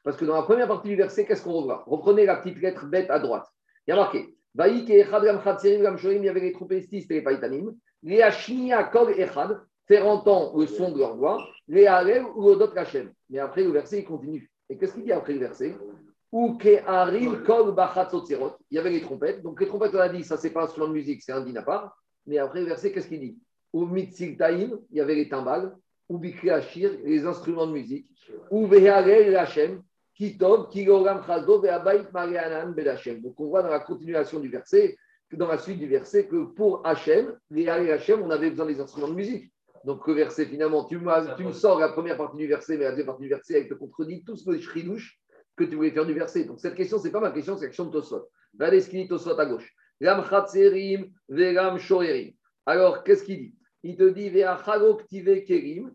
parce que dans la première partie du verset, qu'est-ce qu'on revoit? Reprenez la petite lettre bête à droite. Il y a marqué Vaïk et Echad Gam Chatzerim Gam Shorim, il y avait les trompettistes et les païtanim, les Hashmiya Kol Echad, faire entendre le son de leur voix, les Halev ou Odot Hashem. Mais après le verset, il continue. Et qu'est-ce qu'il dit après le verset? Ou Keharim Kol Bachatzotzerot. Il y avait les trompettes. Donc les trompettes, on a dit, ça c'est pas un instrument de musique, c'est un din à part. Mais après le verset, qu'est-ce qu'il dit? Ou Mitzil Taïm, il y avait les timbales, ou Bikri Hashir, les instruments de musique, ou Veharel Hashem, Ki Tavo, Ki Oram Chazdo, Vehabayit Marianan Bel Hashem. Donc on voit dans la continuation du verset, dans la suite du verset, que pour Hashem, Veharel Hashem, on avait besoin des instruments de musique. Donc, le verset, finalement, tu, tu me sors la première partie du verset, mais la deuxième partie du verset, elle te contredit tout ce chridouche que tu voulais faire du verset. Donc, cette question, ce n'est pas ma question, c'est la question de Tosot. Regardez ce qu'il dit Tosot à gauche. Ram Chatzerim, Veram Shorerim. Alors, qu'est-ce qu'il dit? Il te dit Veachagok Tive Kerim,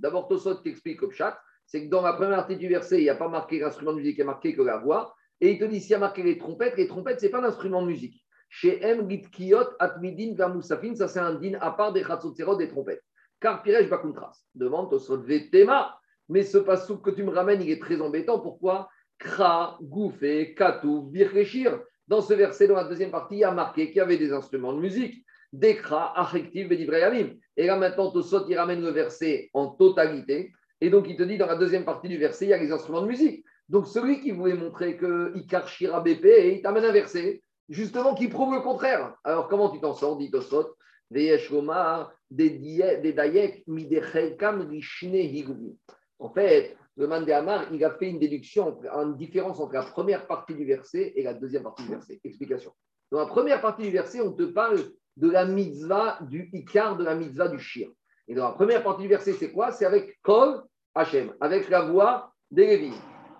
D'abord, Tosot qui explique au Pshat, c'est que dans la première partie du verset, il n'y a pas marqué l'instrument de musique, il n'y a marqué que la voix. Et il te dit, s'il y a marqué les trompettes, les trompettes, ce n'est pas un instrument de musique. Chez M. Gitkiyot, Atmidin, Gamoussafin, ça c'est un din à part des Hatzotzerot, des trompettes. Car Piresh Bakuntras demande Tosot Vetema, mais ce passouk que tu me ramènes, il est très embêtant. Pourquoi? Kra, Goufé, Katouf, Birkeshir. Dans ce verset, dans la deuxième partie, il y a marqué qu'il y avait des instruments de musique. Dekra, Achektiv, Bedivrei Yamim. Et là maintenant, Tosot, il ramène le verset en totalité. Et donc, il te dit, dans la deuxième partie du verset, il y a les instruments de musique. Donc, celui qui voulait montrer que Ikar Shira B P, il t'amène un verset, justement, qui prouve le contraire. Alors, comment tu t'en sors, dit Tosot? Veyesh Romar, Dedayek, Midechelkam, Rishne, Higubi. En fait, le man de Hamar, il a fait une déduction, une différence entre la première partie du verset et la deuxième partie du verset. Explication. Dans la première partie du verset, on te parle de la mitzvah du Ikar, de la mitzvah du Shir. Et dans la première partie du verset, c'est quoi? C'est avec Kol Hachem, avec la voix des Lévi'im.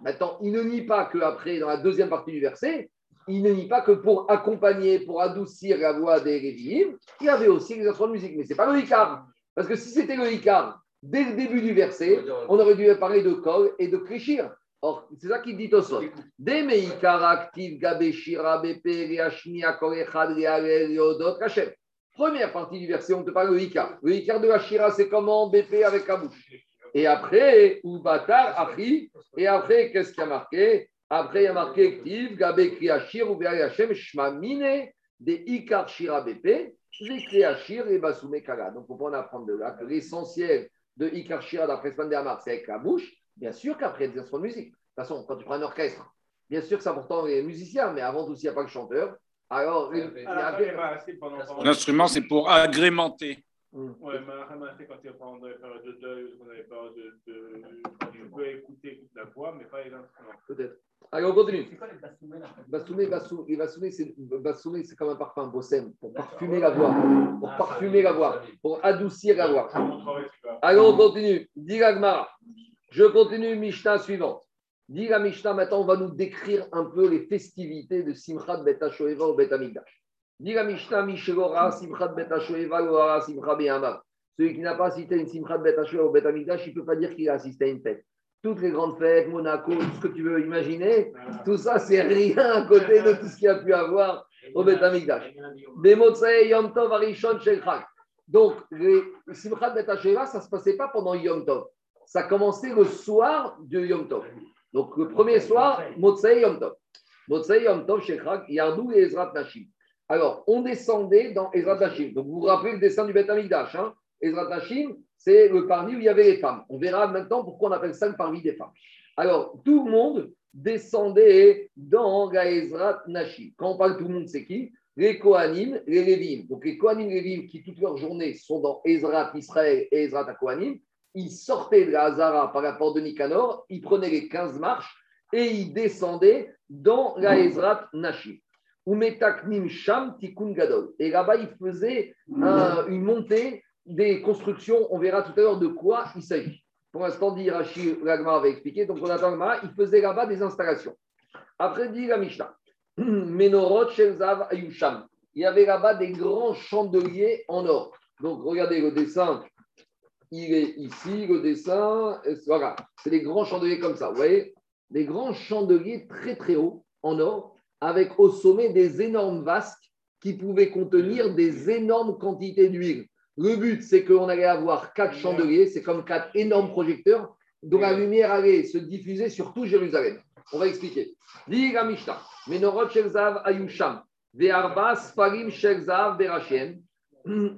Maintenant, il ne nie pas qu'après, dans la deuxième partie du verset, il ne nie pas que pour accompagner, pour adoucir la voix des Lévi'im, il y avait aussi les instruments de musique. Mais ce n'est pas le Hikar. Parce que si c'était le Hikar, dès le début du verset, on aurait dû parler de Kol et de Krishir. Or, c'est ça qu'il dit au sol. Deme Hikar active Gabe Shira Bepe Reachmia Korechad Realel Yodot Hachem. Première partie du verset, on ne te parle de Hikar. Le Hikar de la Shira, c'est comment B P avec la bouche. Et après, Oubatar a pris. Et après, qu'est-ce qu'il y a marqué? Après, il y a marqué Ktiv, Gabé Kriachir, Oubéri Hachem, Shmamine, des Hikar Shira B P, les Kriachir et Basume Kala. Donc, on peut en apprendre de là que l'essentiel de Hikar Shira d'après Sman de Hamar, c'est avec la bouche. Bien sûr qu'après, il y a des instruments de musique. De toute façon, quand tu prends un orchestre, bien sûr que c'est important les musiciens, mais avant tout, s'il n'y a pas le chanteur, alors, il, il a... l'instrument, c'est pour agrémenter. Mmh. Oui, mais quand il on avait peur de l'œil, on avait peur de. Tu peux écouter la voix, mais pas les instruments. Peut-être. Allez, on continue. C'est quoi les bassoumé là? Bassoumé, bassoumé, bassoumé, c'est, bassoumé, c'est comme un parfum, bossem, pour parfumer la voix, pour ah, parfumer la voix, pour adoucir la voix. Allez, on continue. Dis la Gemara. Je continue, Mishnah suivante. Dit la Mishnah, maintenant on va nous décrire un peu les festivités de Simchat Beit HaShoeva au Beit HaMikdash. Dit la Mishnah, Mishélora, Simchat Beit HaShoeva, Lora, Simchat Beyama. Celui qui n'a pas assisté à une Simchat Beit HaShoeva au Beit HaMikdash, il ne peut pas dire qu'il a assisté à une fête. Toutes les grandes fêtes, Monaco, tout ce que tu veux imaginer, tout ça, c'est rien à côté de tout ce qu'il y a pu avoir au Beit HaMikdash. Bemotsei Yom Tov Arishon Shelchak. Donc, les Simchat Beit HaShoeva, ça ne se passait pas pendant Yom Tov. Ça commençait le soir de Yom Tov. Donc, le premier soir, Motsei Yom Tov. Motsei Yom Tov, Shekhak, Yardou et Ezrat Nashim. Alors, on descendait dans Ezrat Nashim. Donc, vous vous rappelez le dessin du Beit HaMikdash. Hein? Ezrat Nashim, c'est le parvis où il y avait les femmes. On verra maintenant pourquoi on appelle ça le parvis des femmes. Alors, tout le monde descendait dans la Ezrat Nashim. Quand on parle tout le monde, c'est qui? Les Kohanim, les Lévi'im. Donc, les Kohanim, les Lévi'im qui, toute leur journée, sont dans Ezrat Israël et Ezrat Kohanim. Ils sortaient de la Hazara par la porte de Nicanor, ils prenaient les quinze marches et ils descendaient dans la Ezrat Nashim. Umetaknim Sham Tikun Gadol. Et là-bas, ils faisaient un, une montée des constructions. On verra tout à l'heure de quoi il s'agit. Pour l'instant, dit Rashi, la Gemara va expliquer. Donc, on attend Gemara. Ils faisaient là-bas des installations. Après, dit la Mishnah. Menorot Shelzav Ayusham. Il y avait là-bas des grands chandeliers en or. Donc, regardez le dessin. Il est ici, le dessin, voilà, c'est des grands chandeliers comme ça, vous voyez, des grands chandeliers très très hauts, en or, avec au sommet des énormes vasques qui pouvaient contenir des énormes quantités d'huile. Le but, c'est qu'on allait avoir quatre chandeliers, c'est comme quatre énormes projecteurs, dont la lumière allait se diffuser sur tout Jérusalem. On va expliquer. Dit la Mishnah, Menorot Shelzav Ayusham, Ve'arba Sfarim Shelzav Berachem,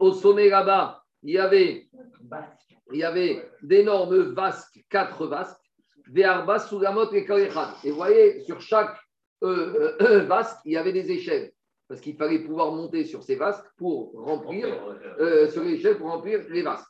au sommet là-bas, il y avait, il y avait d'énormes vasques, quatre vasques, des arbas sous la motte et koréchad. Et vous voyez, sur chaque euh, euh, vasque, il y avait des échelles, parce qu'il fallait pouvoir monter sur ces vasques pour remplir, euh, sur les échelles pour remplir les vasques.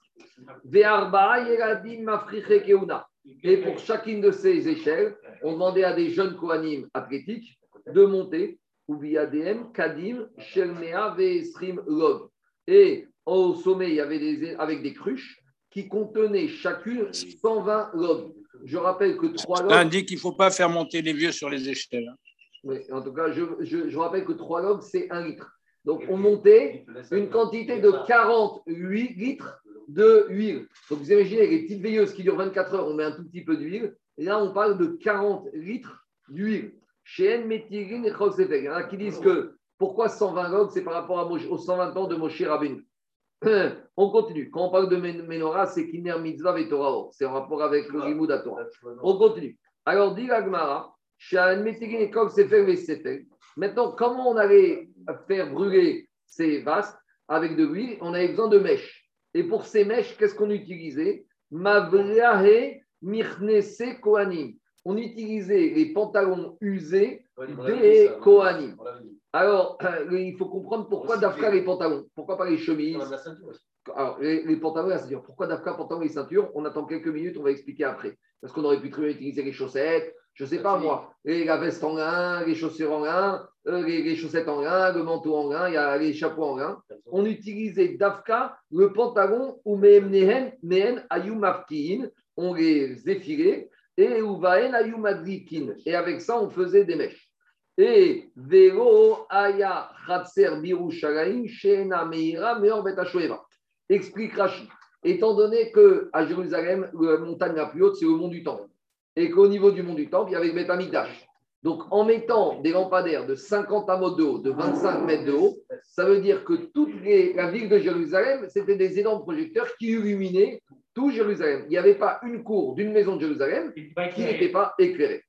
Des arbas yeradim mafriche keuna. Et pour chacune de ces échelles, on demandait à des jeunes kohanim athlétiques de monter, ou biadem kadim shelmea ve'esrim log. Et au sommet, il y avait des, avec des cruches qui contenaient chacune cent vingt logs. Je rappelle que trois logs. Ça indique qu'il ne faut pas faire monter les vieux sur les échelles. Oui, en tout cas, je, je, je rappelle que trois logs, c'est un litre. Donc, on montait une quantité de quarante-huit litres de huile. Donc vous imaginez, les petites veilleuses qui durent vingt-quatre heures, on met un tout petit peu d'huile. Et là, on parle de quarante litres d'huile. Chez En Métirin et Chosefeg, hein, qui disent que pourquoi cent vingt logs, c'est par rapport à Moshe, aux cent vingt ans de Moshe Rabbeinu. On continue. Quand on parle de Menorah, c'est Kiner Mitzvah et Torah. C'est en rapport avec le Rimou d'Atora. On continue. Alors, dit la Gemara, chez En Métirin et Chosefeg et Sefeg. Maintenant, comment on allait faire brûler ces vastes avec de l'huile? On avait besoin de mèches. Et pour ces mèches, qu'est-ce qu'on utilisait? Mavlahe Mirnese Kohanim. On utilisait les pantalons usés des Kohanim. Alors, euh, il faut comprendre pourquoi d'Afka les pantalons. Pourquoi pas les chemises? Alors, les, les pantalons et la ceinture. Pourquoi d'Afka, pantalons et ceinture? On attend quelques minutes, on va expliquer après. Parce qu'on aurait pu très bien utiliser les chaussettes. Je ne sais pas, moi, les, la veste en lin, les chaussures en lin, euh, les, les chaussettes en lin, le manteau en lin, y a les chapeaux en lin. On utilisait d'Afka le pantalon ou Mehem Nehen, Mehen Ayumavkin. On les effilait et Uvahen Ayumadrikin. Et avec ça, on faisait des mèches. Et Vero Aya Khatser Birushalaim Shena Meira Meor Beit HaShoeva. Explique Rashi. Étant donné qu'à Jérusalem, la montagne la plus haute, c'est le mont du Temple. Et qu'au niveau du mont du Temple, il y avait Beit HaMikdash. Donc, en mettant des lampadaires de cinquante amods de haut, de vingt-cinq mètres de haut, ça veut dire que toute les, la ville de Jérusalem, c'était des énormes projecteurs qui illuminaient tout Jérusalem. Il n'y avait pas une cour d'une maison de Jérusalem qui n'était pas éclairée.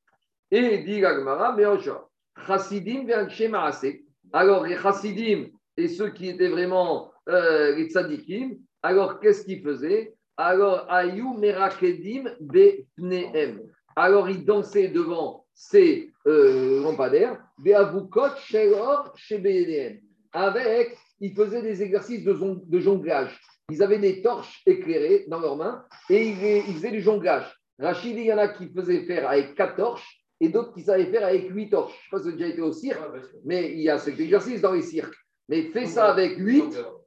Et dit la Gemara, mais en genre, Chassidim vient Shemaasé. Alors, les Chassidim et ceux qui étaient vraiment euh, les Tzadikim, alors qu'est-ce qu'ils faisaient? Alors, Ayou Merakedim Befnehem. Alors, ils dansaient devant ces euh, lampadaires, Beavukot Shelor Shebeden. Avec, ils faisaient des exercices de, zon, de jonglage. Ils avaient des torches éclairées dans leurs mains et ils, ils faisaient du jonglage. Rachid, il y en a qui faisaient faire avec quatre torches et d'autres qui savaient faire avec huit torches. Je ne sais pas si vous avez déjà été au cirque, ouais, mais il y a cet exercice dans les cirques. Mais fais ça avec huit,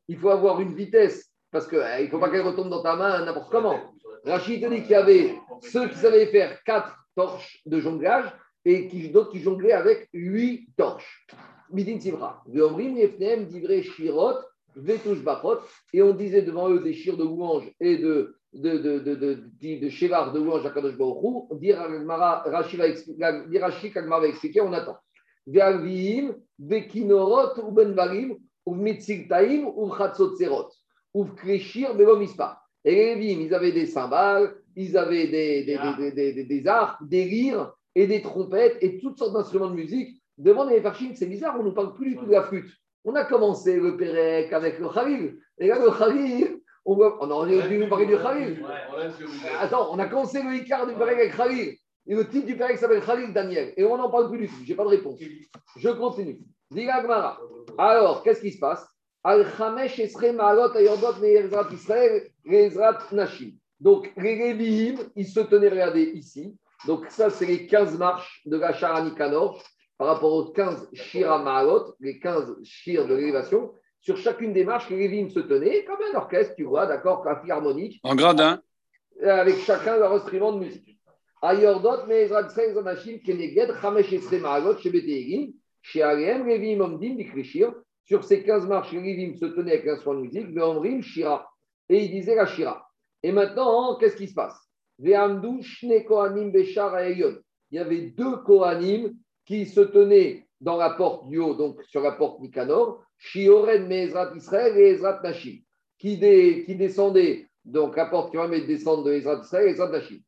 il faut avoir une vitesse. Parce qu'il euh, ne faut pas qu'elle retombe dans ta main n'importe comment. Rachid te dit qu'il y avait ceux qui savaient faire quatre torches de jonglage et qui, d'autres qui jonglaient avec huit torches. Midin Sivra. Et on disait devant eux des chires de louanges et de, de, de, de, de, de, de chévar de louanges à Kadosh Baruch Hu. On dit Rachid va expliquer, on attend. Ve'alviim, ve'kinorot, u'benvarim, u'mitziltaim, u'chatzotzerot. Et les Lévi'im, ils avaient des cymbales, ils avaient des, des, yeah. des, des, des, des arcs, des lyres et des trompettes et toutes sortes d'instruments de musique. Devant les Farshim, c'est bizarre, on ne parle plus du tout de la flûte. On a commencé le Pérec avec le Khalil. Et là, le Khalil, on, va... on aurait dû nous parler du Khalil. Attends, on a commencé le Icar du Pérec avec Khalil. Et le titre du Pérec s'appelle Khalil Daniel. Et on n'en parle plus du tout. Je n'ai pas de réponse. Je continue. Diga Gmara. Alors, qu'est-ce qui se passe? Donc, les Rébihim, ils se tenaient, regardez, ici. Donc, ça, c'est les quinze marches de la Shara Nicanor par rapport aux quinze Shira Ma'alot, les quinze Shir de l'élévation. Sur chacune des marches, les Rébihim se tenaient comme un orchestre, tu vois, d'accord, un philharmonique. En gradin. Avec chacun leur instrument de musique. Ayordot, mais Ezrat Israël, Nashim, Keneged, Chamesh Esre Ma'alot, Shebeteegin, Shealem, Rébihim, Omdim, Bikrishir. Sur ces quinze marches, les Lévi'im se tenaient avec un soin de musique, le Amrim, Shira. Et il disait la Shira. Et maintenant, hein, qu'est-ce qui se passe? Il y avait deux Kohanim qui se tenaient dans la porte du haut, donc sur la porte Nicanor, Shioren, Ezrat Israël et Ezrat Nashim, qui, dé, qui descendaient, donc la porte qui va descendre de Ezrat Israël et Ezrat Nashim.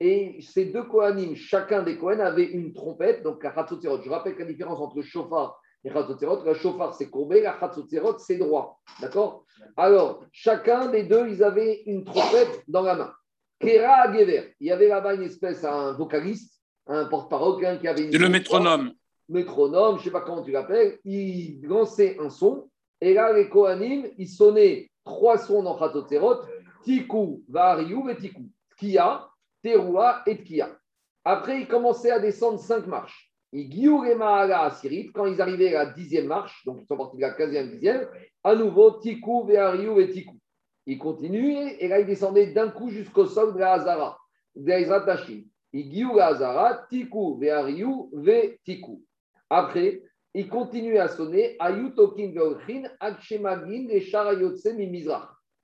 Et ces deux Kohanim, chacun des Kohanim avait une trompette, donc la Hatzotzerot. Je rappelle la différence entre chauffard et Hatzotzerot. La chauffard, c'est courbé, la Hatzotzerot, c'est droit. D'accord? Alors, chacun des deux, ils avaient une trompette dans la main. Kera Agever. Il y avait là-bas une espèce, un vocaliste, un porte-parole, un qui avait une. C'est le métronome. Métronome, je ne sais pas comment tu l'appelles. Il lançait un son. Et là, les Kohanim, ils sonnaient trois sons dans Hatzotzerot. Tiku, Variou et Tiku. Kia. Teroua et Tkia. Après, ils commençaient à descendre cinq marches. Et Giourema ala Asirit, quand ils arrivaient à la dixième marche, donc ils sont partis de la quinzième, dixième, à nouveau, Tikou, Veariou et Tikou. Ils continuaient et là, ils descendaient d'un coup jusqu'au sol de la Hazara, de la Ezrat Nashim. Et Giourema Hazara, Tikou, Veariou, Ve Tikou. Après, il continue à sonner.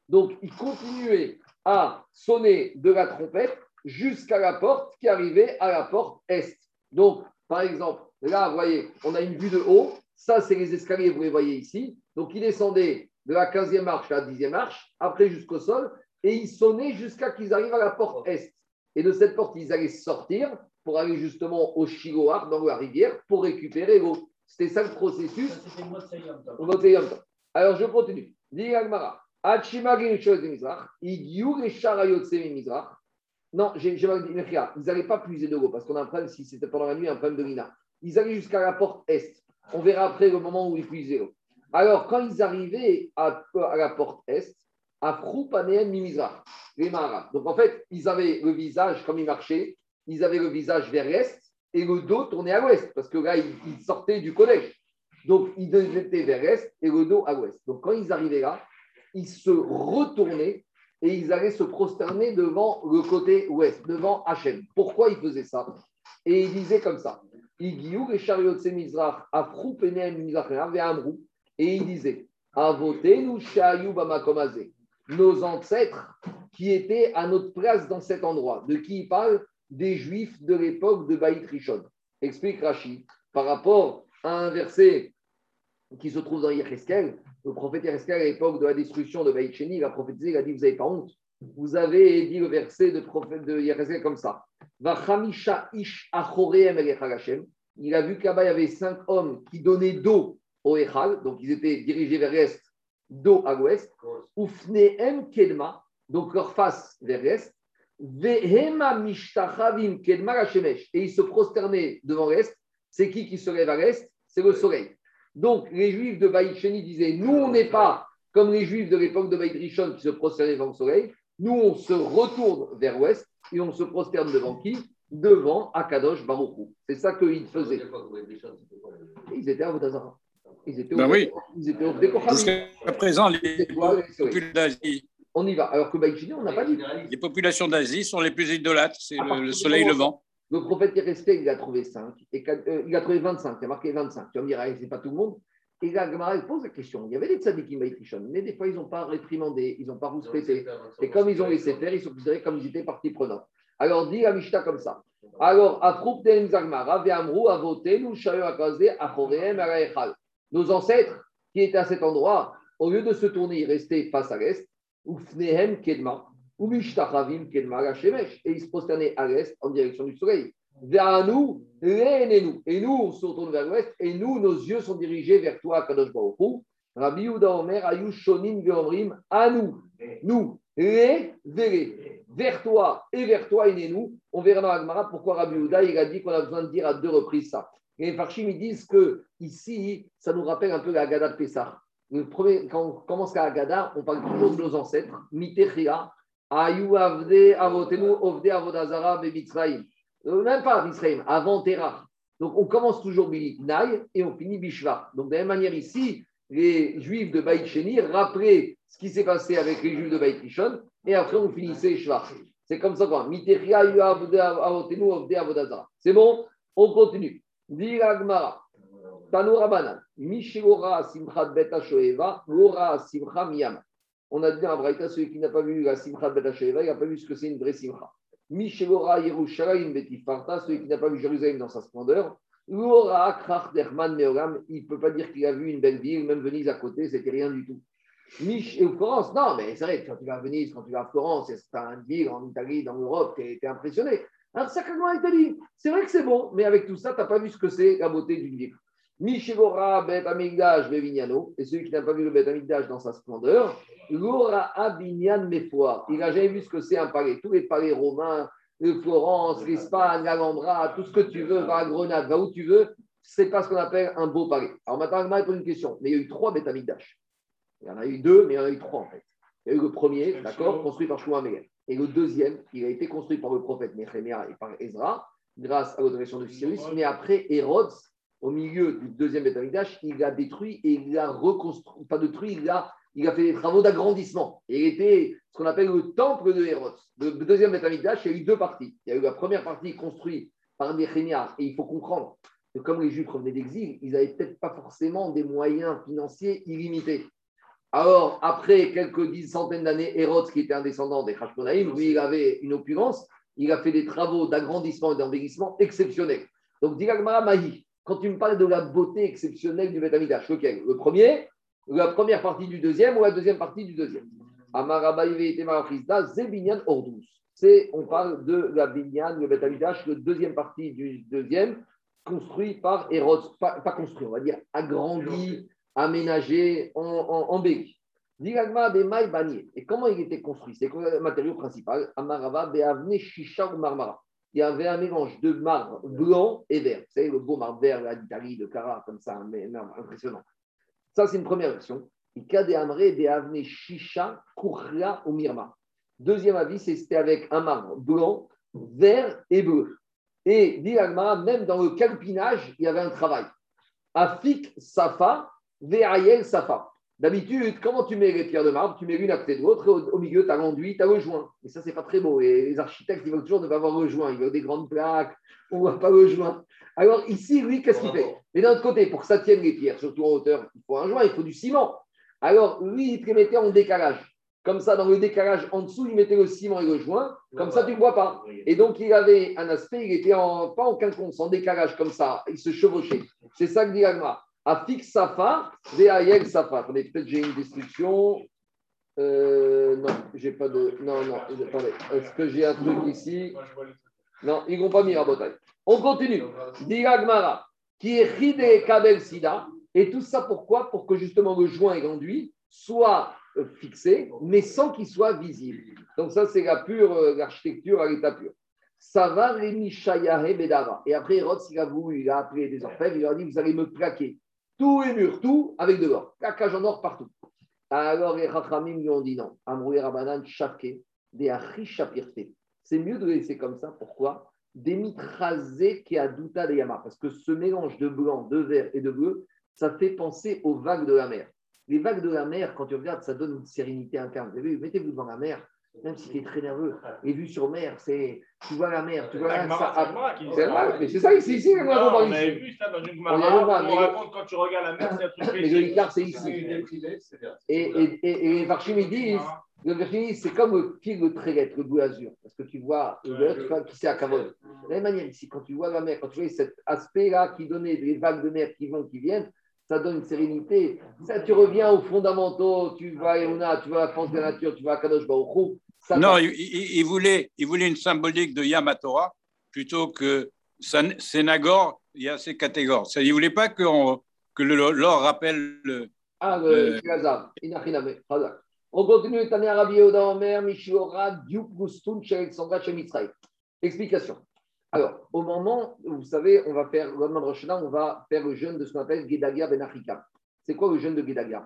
Donc, il continuait à sonner de la trompette jusqu'à la porte qui arrivait à la porte est. Donc, par exemple, là, vous voyez, on a une vue de haut. Ça, c'est les escaliers, vous les voyez ici. Donc, il descendait de la quinzième marche à la dixième marche, après jusqu'au sol, et il sonnait jusqu'à qu'ils arrivent à la porte est. Et de cette porte, ils allaient sortir pour aller justement au Shiloah, dans la rivière, pour récupérer l'eau. C'était ça le processus. Ça, c'était Motse Yom Tov. Alors, je continue. Dit Agmara. Non, j'ai, j'ai mal dit, ils n'allaient pas puiser de l'eau, parce qu'on a un problème, si c'était pendant la nuit, un problème de l'I N A. Ils allaient jusqu'à la porte est. On verra après le moment où ils puisaient l'eau. Alors, quand ils arrivaient à, à la porte est, à Froupanéen Mimizrach, les Maharats. Donc, en fait, ils avaient le visage, comme ils marchaient, ils avaient le visage vers l'est et le dos tourné à l'ouest, parce que là, ils, ils sortaient du collège. Donc, ils étaient vers l'est et le dos à l'ouest. Donc, quand ils arrivaient là, ils se retournaient et ils allaient se prosterner devant le côté ouest, devant Hachem. Pourquoi ils faisaient ça? Et ils disaient comme ça. Igiyou et chariots de Mizrach afrou penem Mizrach vers Amrou. Et ils disaient Avotenu shayou bamakomazé. Nos ancêtres qui étaient à notre place dans cet endroit. De qui ils parlent? Des Juifs de l'époque de Baït Rishon. Explique Rashi par rapport à un verset qui se trouve dans Yechezkel. Le prophète Yechezkel, à l'époque de la destruction de Baït Sheni, il a prophétisé, il a dit, vous n'avez pas honte. Vous avez dit le verset de, de Yechezkel comme ça. Il a vu qu'à-bas, il y avait cinq hommes qui donnaient dos au Echal, donc ils étaient dirigés vers l'est, dos à l'ouest. Ufneem Kedma, donc leur face vers l'est. Vehema Mishtachavim Kedma Hashemesh. Et ils se prosternaient devant l'est. C'est qui qui se lève à l'est? C'est le soleil. Donc, les Juifs de Baït Sheni disaient, nous, on n'est pas comme les Juifs de l'époque de Baït Rishon qui se prosternaient devant le soleil. Nous, on se retourne vers l'ouest et on se prosterne devant qui? Devant Akadosh Baruch Hu. C'est ça qu'ils faisaient. Ils étaient à Hazara. Ils étaient au ben oui. Ils étaient au Chachamim. Jusqu'à présent, les populations d'Asie. On y va. Alors que Baït Sheni, on n'a pas dit. Les populations d'Asie sont les plus idolâtres. C'est le, le soleil levant. Le prophète est resté, il a trouvé cinq, et quatre, euh, il a trouvé vingt-cinq, il a marqué vingt-cinq. Tu vas me dire, ah, c'est pas tout le monde. Et là, Gemara pose la question. Il y avait des tzadikim Baït Rishon, mais des fois, ils n'ont pas réprimandé, ils n'ont pas rouspété. Et comme ils ont laissé faire, ils sont considérés comme ils étaient partie prenante. Alors, dit la Mishnah comme ça. Alors, nos ancêtres qui étaient à cet endroit, au lieu de se tourner, ils restaient face à l'est, Ufnehem Kedma. Et ils se prosternaient à l'est en direction du soleil. Vers nous, et nous. Et nous, on se retourne vers l'ouest. Et nous, nos yeux sont dirigés vers toi, Kadosh Baruch Hu. Rabbi Yehuda Omer, Ayou Shonim Veomrim, à nous, nous, les, vers toi et vers toi, et nous. On verra dans la Gemara pourquoi Rabbi Yehuda il a dit qu'on a besoin de dire à deux reprises ça. Et les Farshim, ils disent que ici, ça nous rappelle un peu la Haggadah de Pessah. Le premier, quand on commence la Haggadah, on parle toujours de nos ancêtres, Mitechia. Ayou avde avotenu ovde avodazara bebitzraim. Même pas Mitzraim, avant Terah. Donc on commence toujours Bilitnaï et on finit Bishva. Donc de la même manière ici, les Juifs de Baït Sheni rappelaient ce qui s'est passé avec les Juifs de Baït Rishon et après on finissait Shva. C'est comme ça quoi. Mitechia ayou avde avotenu ovde avodazara. C'est bon, on continue. Dira Gemara. Tanur Rabanan. Mishilora Simchat Beit HaShoeva, Lora Simcha Miyama. On a dit à Braïta, celui qui n'a pas vu la Simchat Beit HaShoeva, il n'a pas vu ce que c'est une vraie Simcha. Michelora Yerushalayim Betifarta, celui qui n'a pas vu Jérusalem dans sa splendeur. Lora Krach Derman Meoram, il ne peut pas dire qu'il a vu une belle ville, même Venise à côté, c'était rien du tout. Mich et Florence, non, mais c'est vrai, quand tu vas à Venise, quand tu vas à Florence, c'est une ville en Italie, dans l'Europe, tu es impressionné. Alors, ça, comment Italie, c'est vrai que c'est bon, mais avec tout ça, tu n'as pas vu ce que c'est la beauté d'une ville. Michelora Beit HaMikdash Bevignano, et celui qui n'a pas vu le Beit HaMikdash dans sa splendeur. L'ora abignan mefoir. Il n'a jamais vu ce que c'est un palais. Tous les palais romains, le Florence, l'Espagne, l'Alhambra, tout ce que tu veux, va à Grenade, va où tu veux, ce n'est pas ce qu'on appelle un beau palais. Alors maintenant, il m'a répondu une question. Mais il y a eu trois Beit HaMikdash. Il y en a eu deux, mais il y en a eu trois en fait. Il y a eu le premier, d'accord, construit par Shlomo HaMelech. Et le deuxième, il a été construit par le prophète Néhémia et par Ezra, grâce à l'autorisation de Cyrus. Mais après, Hérode, au milieu du deuxième Beit HaMikdash, il l'a détruit et il l'a reconstruit. Pas détruit, il l'a. Il a fait des travaux d'agrandissement. Il était ce qu'on appelle le temple de Hérode. Le deuxième Beit HaMikdash, il y a eu deux parties. Il y a eu la première partie construite par Nehemiah, et il faut comprendre que comme les Juifs revenaient d'exil, ils n'avaient peut-être pas forcément des moyens financiers illimités. Alors, après quelques dix centaines d'années, Hérode, qui était un descendant des Chachamim, lui, il avait une opulence, il a fait des travaux d'agrandissement et d'embellissement exceptionnels. Donc, dit l'Agmara Mahi, quand tu me parles de la beauté exceptionnelle du Beit HaMikdash, lequel ? Le premier, la première partie du deuxième ou la deuxième partie du deuxième ? C'est, on parle de la binyan, le Beit HaMikdash, la deuxième partie du deuxième, construit par Hérode, pas, pas construit, on va dire agrandi, aménagé, en, en, embelli. Et comment il était construit? C'est le matériau principal. Il y avait un mélange de marbre blanc et vert. Vous savez, le beau marbre vert là, d'Italie, de Cara, comme ça, mais non, impressionnant. Ça, c'est une première version. Deuxième avis, c'est c'était avec un marbre blanc, vert et bleu. Et dit l'Agmara, même dans le calpinage, il y avait un travail. Afik Safa, Ve'ayel Safa. D'habitude, comment tu mets les pierres de marbre? Tu mets l'une à côté de l'autre, et au, au milieu, tu as l'enduit, tu as le joint. Et ça, c'est pas très beau. Et les architectes, ils veulent toujours ne pas avoir le joint. Ils veulent des grandes plaques, on voit pas le joint. Alors ici, lui, qu'est-ce qu'il fait? Mais d'un autre côté, pour que ça tienne les pierres, surtout en hauteur, il faut un joint, il faut du ciment. Alors lui, il te les mettait en décalage. Comme ça, dans le décalage en dessous, il mettait le ciment et le joint. Comme ouais, ça, tu ne vois pas. Oui. Et donc, il avait un aspect, il n'était en, pas en quinconce, en décalage comme ça. Il se chevauchait. C'est ça que dit l'Agma. Afik Safa, Ve'ayel Safa. Attendez, peut-être j'ai une destruction. Euh, non, j'ai pas de. Non, non, attendez. Est-ce que j'ai un truc ici? Non, ils n'ont pas mis à bataille. On continue. Dit l'Agmara, qui est Hide Kabel Sida. Et tout ça, pourquoi? Pour que justement le joint et l'enduit soient fixé, mais sans qu'il soit visible. Donc ça, c'est la pure euh, l'architecture à l'état pur. Ça va Rémi Shayahe Bedava. Et après, Hérode, il a voulu, il a appelé des orfèvres, il leur a dit, vous allez me plaquer tous les murs, tout, avec de l'or. Plaquage en or partout. Alors les Chachamim lui ont dit non. Amroué Rabanan Shafke, des Achishapirte. C'est mieux de laisser comme ça. Pourquoi? Des mitrazé qui a douta des yamas. Parce que ce mélange de blanc, de vert et de bleu, ça fait penser aux vagues de la mer. Les vagues de la mer, quand tu regardes, ça donne une sérénité interne. Vous avez vu, mettez-vous devant la mer, même si tu es très nerveux. Les vues sur mer, c'est tu vois la mer, tu vois la mer. C'est vrai, mais c'est ça ici. ici non, on on avait vu ça dans une Gemara. On raconte quand tu regardes la mer, c'est un truc. Mais le Icar, c'est ici. Et les Varchim disent, le Varchim, c'est comme le fil de Trélet, le bleu azur, parce que tu vois le bleu qui c'est à Cavone. De la même manière ici, quand tu vois la mer, quand tu vois cet aspect-là qui donnait des vagues de mer qui vont, qui viennent. Ça donne une sérénité. Ça, tu reviens aux fondamentaux, tu vas à Euna, tu vas à la France de la nature, tu vas à Kadosh Baruch Hu. Ça non, il, il, il, voulait, il voulait une symbolique de Yam HaTorah plutôt que Sénagor, il y a ces catégories. Il ne voulait pas que, on, que le, l'or rappelle le. Ah, le Gazav. Le... On continue, Tane Rabbi Yehuda Omer, Mishiora, Diuk Gustun, Alexandra, Shemitzraï. Explication. Alors, au moment, vous savez, on va faire le lendemain de Rosh Hashanah, on va faire le jeûne de ce qu'on appelle Gedalia ben Achika. C'est quoi le jeûne de Gedalia?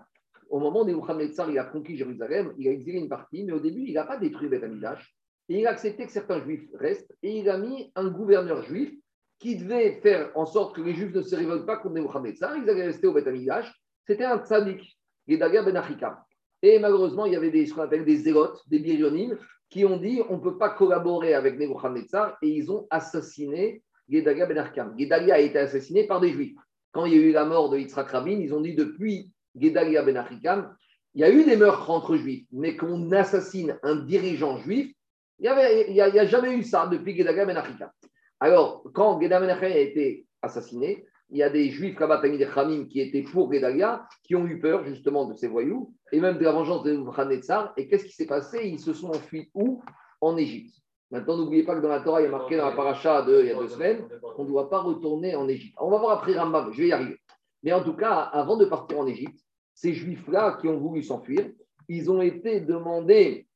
Au moment où Mohammed Tsar, il a conquis Jérusalem, il a exilé une partie, mais au début, il n'a pas détruit Beit HaMikdash, et il a accepté que certains juifs restent, et il a mis un gouverneur juif qui devait faire en sorte que les juifs ne se révoltent pas contre Mohammed Tsar, ils allaient rester au Beit HaMikdash. C'était un tzaddik, Gedalia ben Achika. Et malheureusement, il y avait des, ce qu'on appelle des zélotes, des birionim, qui ont dit on ne peut pas collaborer avec Nebuchadnezzar et ils ont assassiné Gedalia ben Achikam. Gedalia a été assassiné par des Juifs. Quand il y a eu la mort de Yitzhak Rabin, ils ont dit depuis Gedalia ben Achikam, il y a eu des meurtres entre Juifs, mais qu'on assassine un dirigeant juif, il n'y a, a jamais eu ça depuis Gedalia ben Achikam. Alors, quand Gedalia ben Achikam a été assassiné, il y a des Juifs là-bas, Tamid et Chachamim, qui étaient pour Gedalia, qui ont eu peur justement de ces voyous, et même de la vengeance de Nebuchadnezzar. Et qu'est-ce qui s'est passé? Ils se sont enfuis où? En Égypte. Maintenant, n'oubliez pas que dans la Torah, il y a marqué dans la paracha de, il y a deux semaines qu'on ne doit pas retourner en Égypte. On va voir après Rambam, je vais y arriver. Mais en tout cas, avant de partir en Égypte, ces Juifs-là qui ont voulu s'enfuir, ils ont été demandés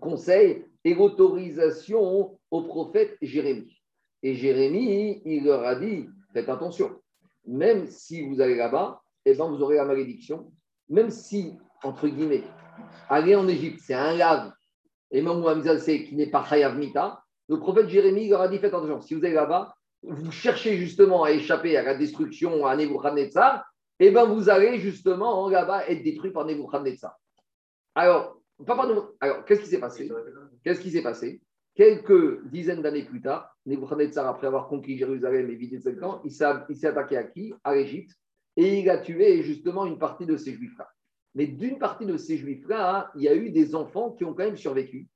conseil et autorisation au prophète Jérémie. Et Jérémie, il leur a dit... Faites attention. Même si vous allez là-bas, eh ben vous aurez la malédiction. Même si, entre guillemets, aller en Égypte, c'est un lave, et même Mohammed qui n'est pas Hayav Mita, le prophète Jérémie leur a dit faites attention. Si vous allez là-bas, vous cherchez justement à échapper à la destruction à Nebuchadnezzar, eh bien vous allez justement là-bas être détruit par Nebuchadnezzar. Alors, pardon, alors qu'est-ce qui s'est passé Qu'est-ce qui s'est passé Quelques dizaines d'années plus tard, Nebuchadnezzar, après avoir conquis Jérusalem et vidé cinq ans, il s'est, il s'est attaqué à qui? À l'Égypte. Et il a tué justement une partie de ses juifs-là. Mais d'une partie de ces juifs-là, hein, il y a eu des enfants qui ont quand même survécu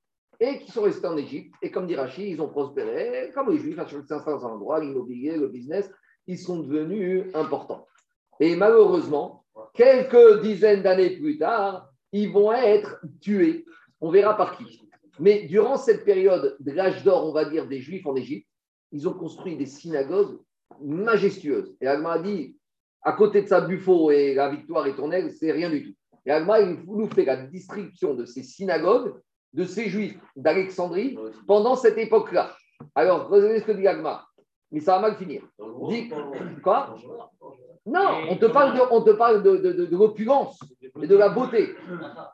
et qui sont restés en Égypte. Et comme dit Rashi, ils ont prospéré. Comme les juifs, à cinq cents endroits, l'immobilier, le business, ils sont devenus importants. Et malheureusement, quelques dizaines d'années plus tard, ils vont être tués. On verra par qui. Mais durant cette période de l'âge d'or, on va dire, des Juifs en Égypte, ils ont construit des synagogues majestueuses. Et Agma a dit, à côté de sa Buffo et la Victoire et Tournelle, c'est rien du tout. Et Agma, il nous fait la distribution de ces synagogues, de ces Juifs d'Alexandrie, oui, pendant cette époque-là. Alors, regardez ce que dit Agma, mais ça va mal finir. Dit, quoi ? Non, on te parle de, on te parle de, de, de, de l'opulence et de la beauté.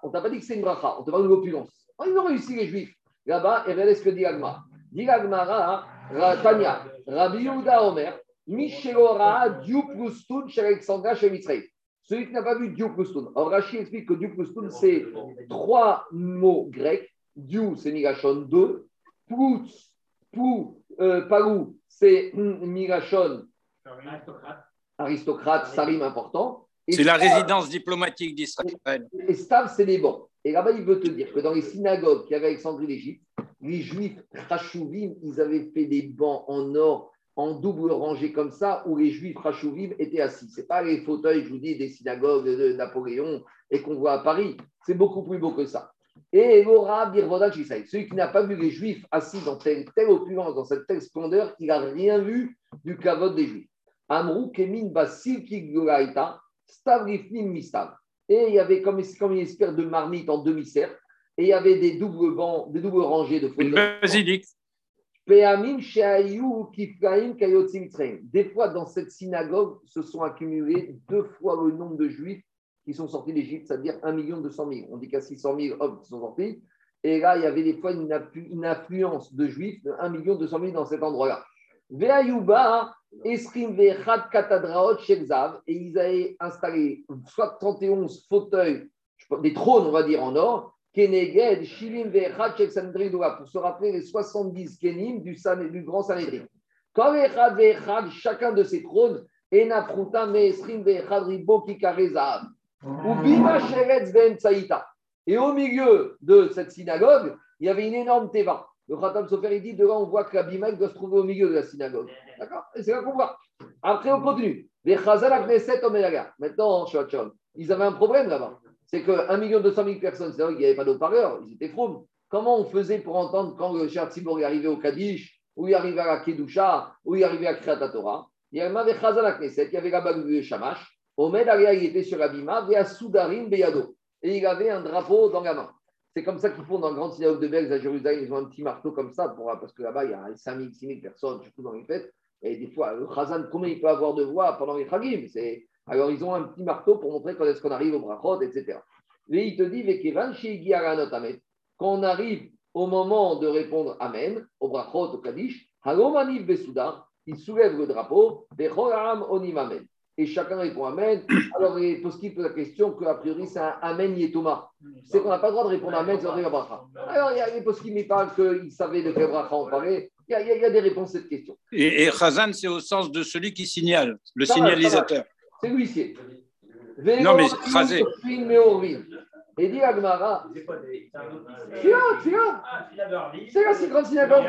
On ne t'a pas dit que c'est une bracha, on te parle de l'opulence. Oh, ils ont réussi les Juifs là-bas, et regardez ce que dit Agma. Dit Agmara, Tania, Rabbi Yehuda Omer, Michelora, Diuplustoun, chez Alexandra, chez Israël. Celui qui n'a pas vu Diuplustoun. Or, Rashi explique que Diuplustoun, c'est trois mots grecs. Diu, c'est Migashon deux. Plus, Pou, euh, Palou, c'est Migashon aristocrate, sarim important. Et c'est Stav, la résidence diplomatique d'Israël. Et Stav, c'est les bancs. Et là-bas, il veut te dire que dans les synagogues qu'il y avait à Alexandrie d'Égypte, les Juifs Rachouvim, ils avaient fait des bancs en or, en double rangée comme ça, où les Juifs Rachouvim étaient assis. Ce n'est pas les fauteuils, je vous dis, des synagogues de Napoléon et qu'on voit à Paris. C'est beaucoup plus beau que ça. Et Evora Birvoda Chisai, celui qui n'a pas vu les Juifs assis dans telle, telle opulence, dans cette telle splendeur, il n'a rien vu du cavote des Juifs. Amrou Kemin Basil Kigolaita, Stavrifnim Mistav. Et il y avait comme, comme une espèce de marmite en demi-cercle, et il y avait des doubles bancs, des doubles rangées de fauteuils. Des fois, dans cette synagogue, se sont accumulés deux fois le nombre de Juifs qui sont sortis d'Égypte, c'est-à-dire un million deux cent mille. On dit qu'à six cent mille hommes qui sont sortis. Et là, il y avait des fois une, afflu- une affluence de Juifs de un million deux cent mille dans cet endroit-là. Et ils avaient installé soit trente et onze fauteuils, des trônes, on va dire, en or, pour se rappeler les soixante-dix Kenim du, du grand Sanhedrin. Chacun de ces trônes, et au milieu de cette synagogue, il y avait une énorme teva. Le Khatam Sofer, il dit, de là, on voit que la Bima doit se trouver au milieu de la synagogue. D'accord ? Et c'est là qu'on voit. Après, on continue. Maintenant, ils avaient un problème là-bas. C'est que un million deux cent mille personnes, c'est vrai qu'il n'y avait pas d'eau-parleur, ils étaient fromes. Comment on faisait pour entendre quand le Shah Tzibor est arrivé au Kaddish, ou il arrivait à la Kedusha, ou il arrivait à Kriyat HaTorah ? Il y avait la Knesset, il y avait la Bagou et Shamash. Omed Aria, il était sur la Bima, et à Soudarim Beyado. Et il avait un drapeau dans la main. C'est comme ça qu'ils font dans le grand synagogue de Belz à Jérusalem. Ils ont un petit marteau comme ça, pour, parce que là-bas, il y a cinq mille, six mille personnes, surtout dans les fêtes. Et des fois, le Khazan, combien il peut avoir de voix pendant les Chagim ? C'est... Alors, ils ont un petit marteau pour montrer quand est-ce qu'on arrive au Brachot, et cetera. Et il te dit, quand on arrive au moment de répondre Amen, au Brachot, au Kaddish, il soulève le drapeau, et chacun répond Amen. Alors, il est possible la question qu'a priori, c'est un Amen Yetoma. C'est qu'on n'a pas le droit de répondre Amen, c'est un bracha. Alors, il est possible qu'il parle qu'il savait de quel bracha on parlait. Il y, a, il y a des réponses à cette question. Et, et Chazan, c'est au sens de celui qui signale, le ça signalisateur. Va, va. C'est l'huissier. Non, mais Chazé. Et dit Agmara. C'est quoi des. C'est là, c'est là. Ah, c'est là, c'est le grand synagogue.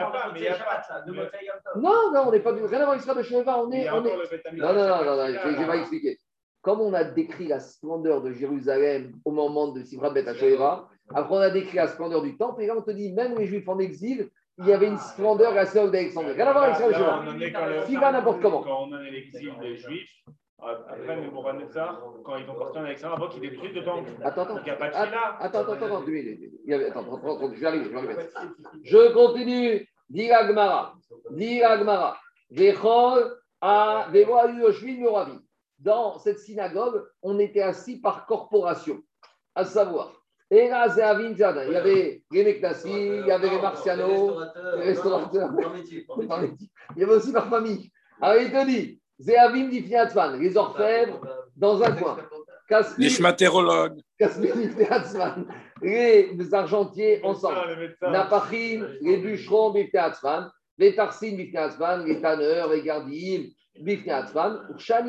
Non, non, on n'est pas du. Rien à voir avec Ezrat de Sheva. On est. On est... Non, non, non, non, non, je vais m'expliquer. Comme on a décrit la splendeur de Jérusalem au moment de Simchat Beit HaShoeva, après on a décrit la splendeur du temple, et là on te dit, même les Juifs en exil, il y avait une splendeur à celle d'Alexandrie. Rien à voir avec Ezrat de Sheva. Si va n'importe comment. Quand on a l'exil des Juifs. Après, mais pour Vanessa, quand ils vont partir en Alexandrie, avant qu'ils détruisent le temple. Attends, attends. Attends, attends, attends. Je arrive, je continue. Dis la Gemara. Dis la Gemara. Vechol à Vevoa Yoshvin Yoravi. Dans cette synagogue, on était assis par corporation. À savoir, Era Zéavin Zada. Il y avait les Meknassi, il y avait les Marciano, les restaurateurs. Il y avait aussi par famille. Alors, il te dit. Zéavim d'Ifniatzman, les orfèvres dans un coin. Les schmatérologues. Kasmi d'Ifniatzman, les argentiers ensemble, les napachim, les bûcherons, bifnei atzman, les tarsim, bifnei atzman, les tanneurs, les gardiens, bifnei atzman. Quand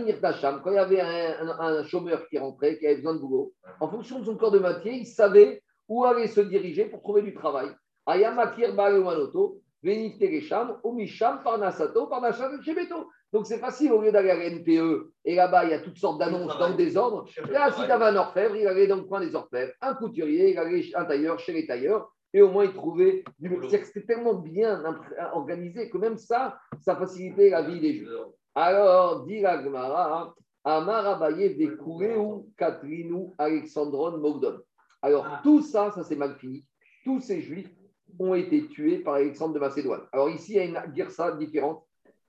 il y avait un, un, un chômeur qui rentrait, qui avait besoin de boulot, en fonction de son corps de métier, il savait où aller se diriger pour trouver du travail. Ayamakir baléomanoto, venif teresham, omisham, parnasato, parnasam, chebeto. Donc, c'est facile, au lieu d'aller à la N P E, et là-bas, il y a toutes sortes d'annonces dans le désordre. Là, si tu avais un orfèvre, il allait dans le coin des orfèvres, un couturier, il allait un tailleur chez les tailleurs, et au moins, il trouvait du boulot. C'est-à-dire que c'était tellement bien organisé que même ça, ça facilitait la vie des Juifs. Alors, dit la Gemara, Amar Abaye Vekureu Katrinu Alexandron Mogdon. Alors, tout ça, ça c'est mal fini. Tous ces Juifs ont été tués par Alexandre de Macédoine. Alors, ici, il y a une guerre différente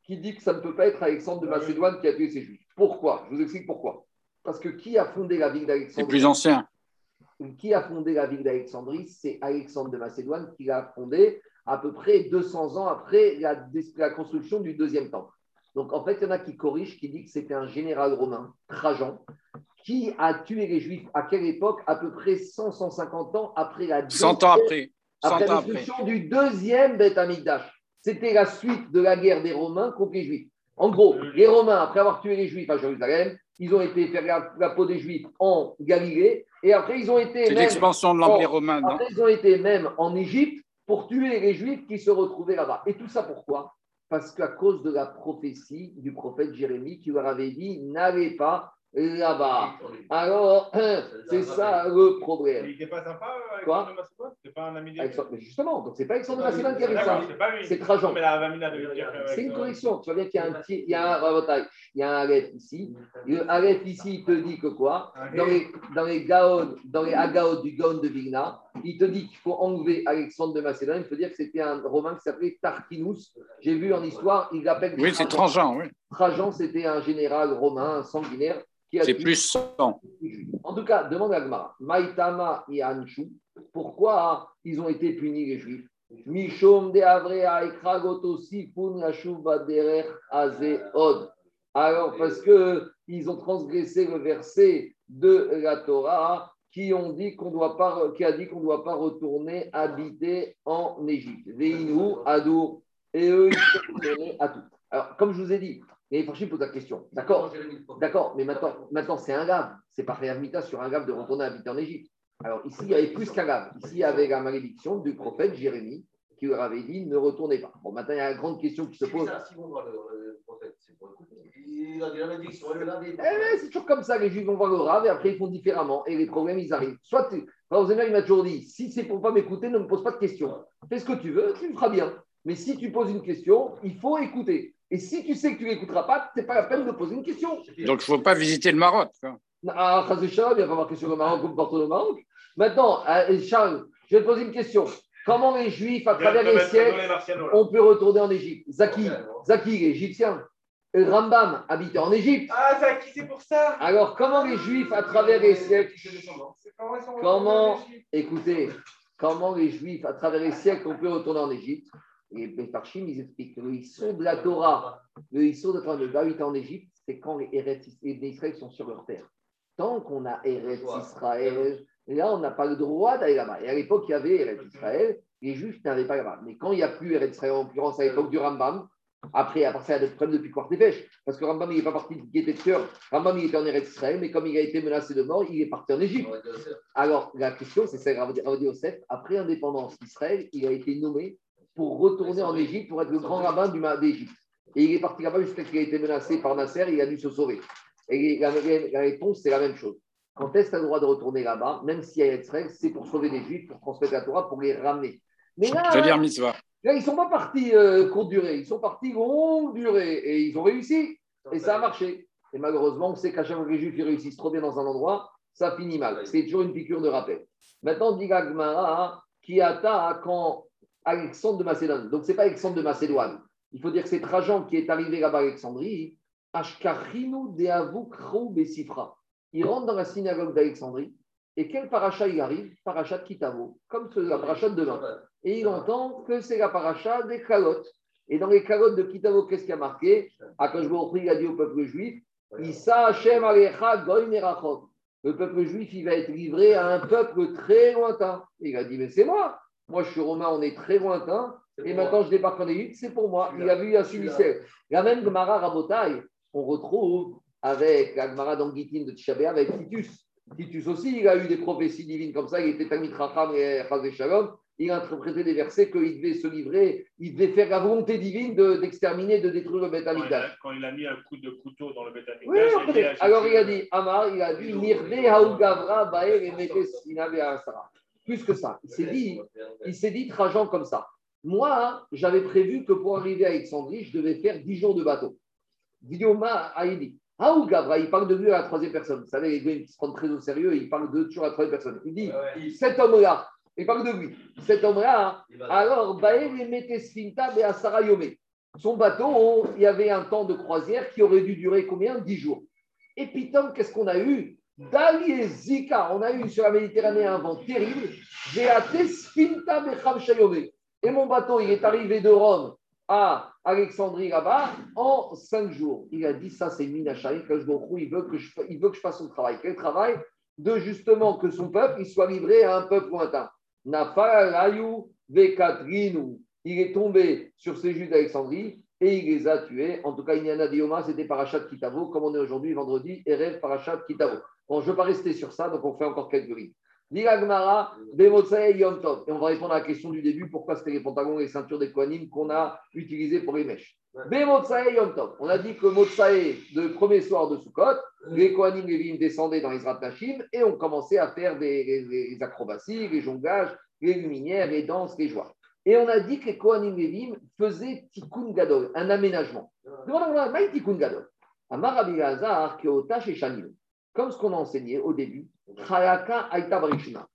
qui dit que ça ne peut pas être Alexandre de Macédoine qui a tué ces Juifs. Pourquoi ? Je vous explique pourquoi. Parce que qui a fondé la ville d'Alexandrie ? C'est plus ancien. Qui a fondé la ville d'Alexandrie ? C'est Alexandre de Macédoine qui l'a fondée à peu près deux cents ans après la, la construction du deuxième temple. Donc, en fait, il y en a qui corrigent, qui dit que c'était un général romain, Trajan, qui a tué les Juifs à quelle époque ? À peu près cent à cent cinquante ans après la destruction du deuxième Beit HaMikdash. C'était la suite de la guerre des Romains contre les Juifs. En gros, les Romains, après avoir tué les Juifs à Jérusalem, ils ont été faire la, la peau des Juifs en Galilée. Et après, ils ont été. C'est même, l'expansion de l'Empire en, romain, non ? Après, ils ont été même en Égypte pour tuer les Juifs qui se retrouvaient là-bas. Et tout ça pourquoi ? Parce qu'à cause de la prophétie du prophète Jérémie qui leur avait dit n'allez pas là-bas. Alors, c'est ça le problème. Il n'était pas sympa, Alexandre de Macédoine ? C'était pas un ami d'Alexandre. Mais justement, donc c'est pas Alexandre de Macédoine qui a fait ça. C'est, pas lui. C'est Trajan. C'est une correction. Tu vois bien qu'il y a un petit, il y a un rabotage, il y a un aleph ici. Le aleph ici, il te dit que quoi ? Dans les dans les gaon, dans les agaot du Gaon de Vilna, il te dit qu'il faut enlever Alexandre de Macédoine. Il faut dire que c'était un Romain qui s'appelait Tarquinus. J'ai vu en histoire, il l'appelle. Oui, c'est Trajan. Oui. Trajan, c'était un général romain sanguinaire. C'est plus cent. En tout cas, demande à Gemara. Maïtama et Anshu, pourquoi ils ont été punis les Juifs ? Mishom de Avrea ekragotossi pun yashuba derech azeod. Alors parce que ils ont transgressé le verset de la Torah qui ont dit qu'on doit pas, qui a dit qu'on ne doit pas retourner habiter en Égypte. Veinu adour et eux ils sont donnés à tout. Alors comme je vous ai dit. Et franchement, pose la question. D'accord, d'accord, mais maintenant, maintenant c'est un lave. C'est pas réamita sur un lave de retourner habiter en Égypte. Alors ici, il y avait plus qu'un lave. Ici, il y avait la malédiction du prophète Jérémie qui leur avait dit ne retournez pas. Bon, maintenant, il y a une grande question qui se pose. C'est le prophète. Il a dit la malédiction, le lave. C'est toujours comme ça. Les Juifs vont voir le rave et après, ils font différemment. Et les problèmes, ils arrivent. Soit, Rav Zemel, il m'a toujours dit si c'est pour pas m'écouter, ne me pose pas de questions. Fais ce que tu veux, tu me feras bien. Mais si tu poses une question, il faut écouter. Et si tu sais que tu n'écouteras pas, ce n'est pas la peine de poser une question. Donc, il ne faut pas visiter le Maroc. Ah, Chazé Charles, il ne va pas marquer sur le Maroc comme partout le Maroc. Maintenant, Charles, je vais te poser une question. Comment les Juifs, à travers les siècles, on peut retourner en Égypte ? Zaki, Zaki, l'Égyptien. Rambam habitait en Égypte. Ah, Zaki, c'est pour ça. Alors, comment les Juifs, à travers les siècles… Comment, écoutez, comment les Juifs, à travers les siècles, on peut retourner en Égypte ? Les Béfarchim, ils expliquent que le Hissou de la Torah, le Hissou de la Torah de David en Égypte, c'est quand les Eretz Israël sont sur leur terre. Tant qu'on a Eretz Israël, là, on n'a pas le droit d'aller là-bas. Et à l'époque, il y avait Eretz Israël, les Juifs n'avaient pas là-bas. Mais quand il n'y a plus Eretz Israël, en l'occurrence à l'époque du Rambam, après, à partir de problème depuis Quartépêche, parce que Rambam, il n'est pas parti de Guété-Cœur, Rambam, il était en Eretz Israël, mais comme il a été menacé de mort, il est parti en Égypte. Alors, la question, c'est celle de Rabbi Yossi. Après indépendance d'Israël, il a été nommé pour retourner en Égypte, pour être le grand rabbin d'Égypte. Et il est parti là-bas jusqu'à ce qu'il a été menacé par Nasser, il a dû se sauver. Et la, la réponse, c'est la même chose. Quand est-ce que tu as le droit de retourner là-bas, même s'il y a Israël, c'est pour sauver des Juifs, pour transmettre la Torah, pour les ramener. Mais là, là ils ne sont pas partis euh, courte durée, ils sont partis longue durée, et ils ont réussi, et ça a marché. Et malheureusement, on sait qu'à chaque fois que les Juifs réussissent trop bien dans un endroit, ça finit mal. C'est toujours une piqûre de rappel. Maintenant, dit la Gemara, qui atteint quand Alexandre de Macédoine. Donc, ce n'est pas Alexandre de Macédoine. Il faut dire que c'est Trajan qui est arrivé là-bas à Alexandrie. Il rentre dans la synagogue d'Alexandrie. Et quel paracha il arrive ? Paracha de Ki Tavo, comme la paracha de demain. Et il entend que c'est la paracha des calottes. Et dans les calottes de Ki Tavo, qu'est-ce qui a marqué ? Akadosh Baruch Hu, il a dit au peuple juif, Issa Hashem Alecha Goy Nerachot. le peuple juif, il va être livré à un peuple très lointain. Et il a dit, mais c'est moi. Moi, je suis romain, on est très lointain. C'est et maintenant, moi. Je débarque en Égypte, c'est pour moi. Il a vu un subissel. La même Gemara Rabotai, on retrouve avec la Gemara d'Anguitine de Tchabéa, avec Titus. Titus aussi, il a eu des prophéties divines comme ça. Il était Tamid Racham et Chazé Shalom. Il a interprété des versets qu'il devait se livrer, il devait faire la volonté divine de, d'exterminer, de détruire le Beit HaMikdash. Quand, quand il a mis un coup de couteau dans le Beit HaMikdash, oui, il alors il a dit Amar, il a dit Nirde Haugavra Baer et Mete Sinabe Asara. Plus que ça, il s'est dit, il s'est dit Trajan comme ça. Moi, j'avais prévu que pour arriver à Alexandrie, je devais faire dix jours de bateau. Guillaume a dit Haugavra, il parle de lui à la troisième personne. Vous savez, les gens qui se prennent très au sérieux, ils parlent de toujours à la troisième personne. Il dit ouais. Cet homme-là. Et parle de lui. Cet homme-là, hein, alors, son bateau, il y avait un temps de croisière qui aurait dû durer combien ? dix jours. Et puis, Tom, qu'est-ce qu'on a eu ? Dali Zika, on a eu sur la Méditerranée un vent terrible. Et mon bateau, il est arrivé de Rome à Alexandrie, là-bas, en cinq jours. Il a dit, ça, c'est Minachari, que je m'en trouve, il veut que je fasse son travail. Quel travail ? De justement que son peuple, il soit livré à un peuple lointain. Il est tombé sur ces Juifs d'Alexandrie et il les a tués. En tout cas, il y en a d'Ioma, c'était Parachat Ki Tavo, comme on est aujourd'hui, vendredi, et rêve Parachat Ki Tavo. Bon, je ne veux pas rester sur ça, donc on fait encore quelques rites. Et on va répondre à la question du début, pourquoi c'était les pantalons et les ceintures des Kohanim qu'on a utilisées pour les mèches. On a dit que Motsaé, le premier soir de Soukkot, les Kohanim, les Lévi'im descendaient dans les Ezrat Nashim et on commençait à faire des, les, les acrobaties, les jonglages, les luminaires, les danses, les joies. Et on a dit que les Kohanim, les Lévi'im faisaient Tikkun Gadol, un aménagement. Tikkun Gadol. Amar Rabbi Hazar, Keotash et Shanil. Comme ce qu'on a enseigné au début,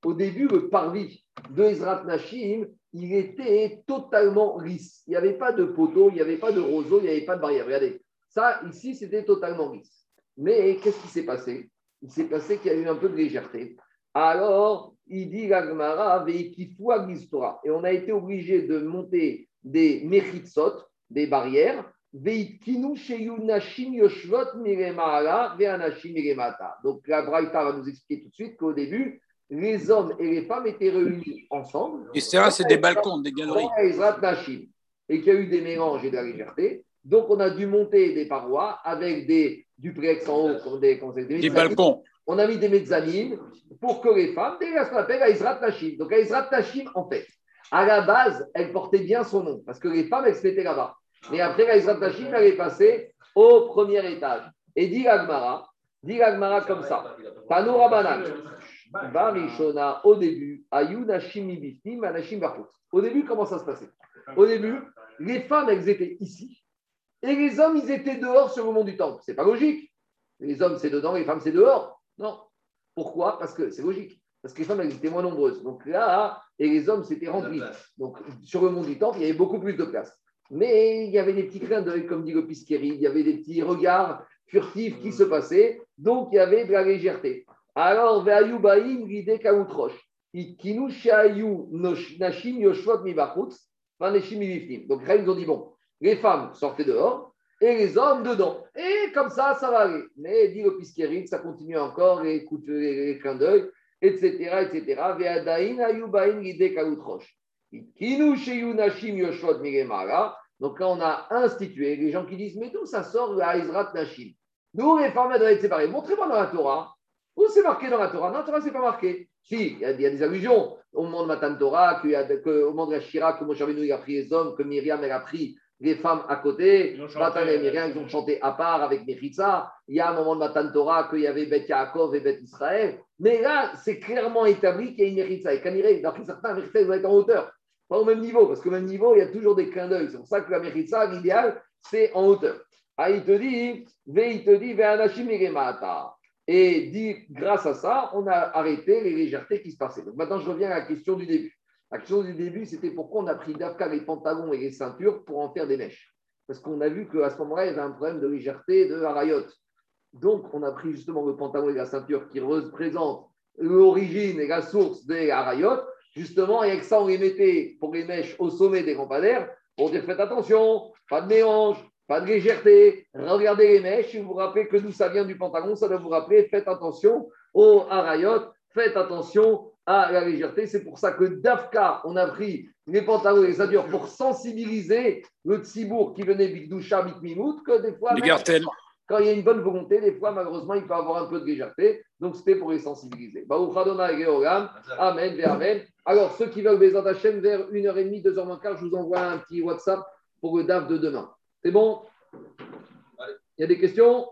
au début, le parvis de Ezrat Nashim, il était totalement lisse. Il n'y avait pas de poteau, il n'y avait pas de roseau, il n'y avait pas de barrière. Regardez, ça, ici, c'était totalement lisse. Mais qu'est-ce qui s'est passé ? Il s'est passé qu'il y a eu un peu de légèreté. Alors, il dit la Gemara, et on a été obligé de monter des Mekhitsot, des barrières. Donc la Braïta va nous expliquer tout de suite qu'au début, les hommes et les femmes étaient réunis ensemble. Et c'est là, c'est des balcons, des galeries. Et qu'il y a eu des mélanges et de la légèreté. Donc on a dû monter des parois avec des duplex en haut, des, des, des, des balcons. On a mis des mezzanines pour que les femmes délaissent l'appel à Ezrat Nashim. Donc à Ezrat Nashim, en fait, à la base, elle portait bien son nom parce que les femmes, elles se mettaient là-bas. Mais après, la Ezrat Nashim, elle est passée au premier étage. Et dit la Gemara, dit la Gemara comme ça. Tano Rabanan, Barishona, au début, Ayu Nashim Ibifim, Anashim Barkot. Au début, comment ça se passait ? Au début, les femmes, elles étaient ici. Et les hommes, ils étaient dehors sur le mont du temple. C'est pas logique. Les hommes, c'est dedans, les femmes, c'est dehors. Non. Pourquoi ? Parce que c'est logique. Parce que les femmes, elles étaient moins nombreuses. Donc là, et les hommes, c'était rempli. Donc sur le mont du temple, il y avait beaucoup plus de place. Mais il y avait des petits clins d'œil, comme dit le Pisqueri, il y avait des petits regards furtifs qui se passaient, donc il y avait de la légèreté. Alors, Ve'ayubaim l'idée kaoutrosh, ikinu shayou nashim yoshvot mibachutz, vaneshim mibifnim. Donc là, ils ont dit bon, les femmes sortaient dehors et les hommes dedans. Et comme ça, ça va aller. Mais dit le Pisqueri, ça continue encore, les, les, les clins d'œil, et cetera, et cetera. Ve'adain ayubaim l'idée kaoutrosh. Donc là, on a institué les gens qui disent mais d'où ça sort la Ezrat Nashim ? Nous, les femmes, elles doivent être séparées. Montrez-moi dans la Torah. Où c'est marqué dans la Torah ? Dans la Torah, c'est pas marqué. Si, il y, y a des allusions. Au moment de Matan Torah, au moment de la Shira, que Moshe Rabbeinu a pris les hommes, que Myriam elle a pris les femmes à côté. Matan et Myriam, ils ont chanté à part avec Mekhitsa. Il y a un moment de Matan Torah qu'il y avait Beit Yaakov et Beit Israël. Mais là, c'est clairement établi qu'il y a une Mekhitsa. Et Kaniré, d'après certains, Mekhitsa doit être en hauteur. Pas au même niveau, parce qu'au même niveau, il y a toujours des clins d'œil. C'est pour ça que la Mekhitsa, l'idéal, c'est en hauteur. Ah, il te dit, il te dit, Ve'anashim egemata. Et dit, grâce à ça, on a arrêté les légèretés qui se passaient. Donc maintenant, je reviens à la question du début. La question du début, c'était pourquoi on a pris d'Afka les pantalons et les ceintures pour en faire des mèches. Parce qu'on a vu qu'à ce moment-là, il y avait un problème de légèreté de harayot. Donc, on a pris justement le pantalon et la ceinture qui représentent l'origine et la source des harayot. Justement, et avec ça, on les mettait pour les mèches au sommet des campanaires pour dire faites attention, pas de mélange, pas de légèreté, regardez les mèches, vous vous rappelez que d'où ça vient du pantalon, ça doit vous rappeler, faites attention aux harayot, faites attention à la légèreté. C'est pour ça que d'Afka, on a pris les pantalons et les adures pour sensibiliser le tsibour qui venait Bigdoucha, Mitmimout, que des fois, même, quand il y a une bonne volonté, des fois, malheureusement, il peut avoir un peu de légèreté. Donc, c'était pour les sensibiliser. Amen, ve amen. Alors, ceux qui veulent Bezat Hashem vers une heure trente, deux heures quinze, je vous envoie un petit WhatsApp pour le D A F de demain. C'est bon ? Il y a des questions ?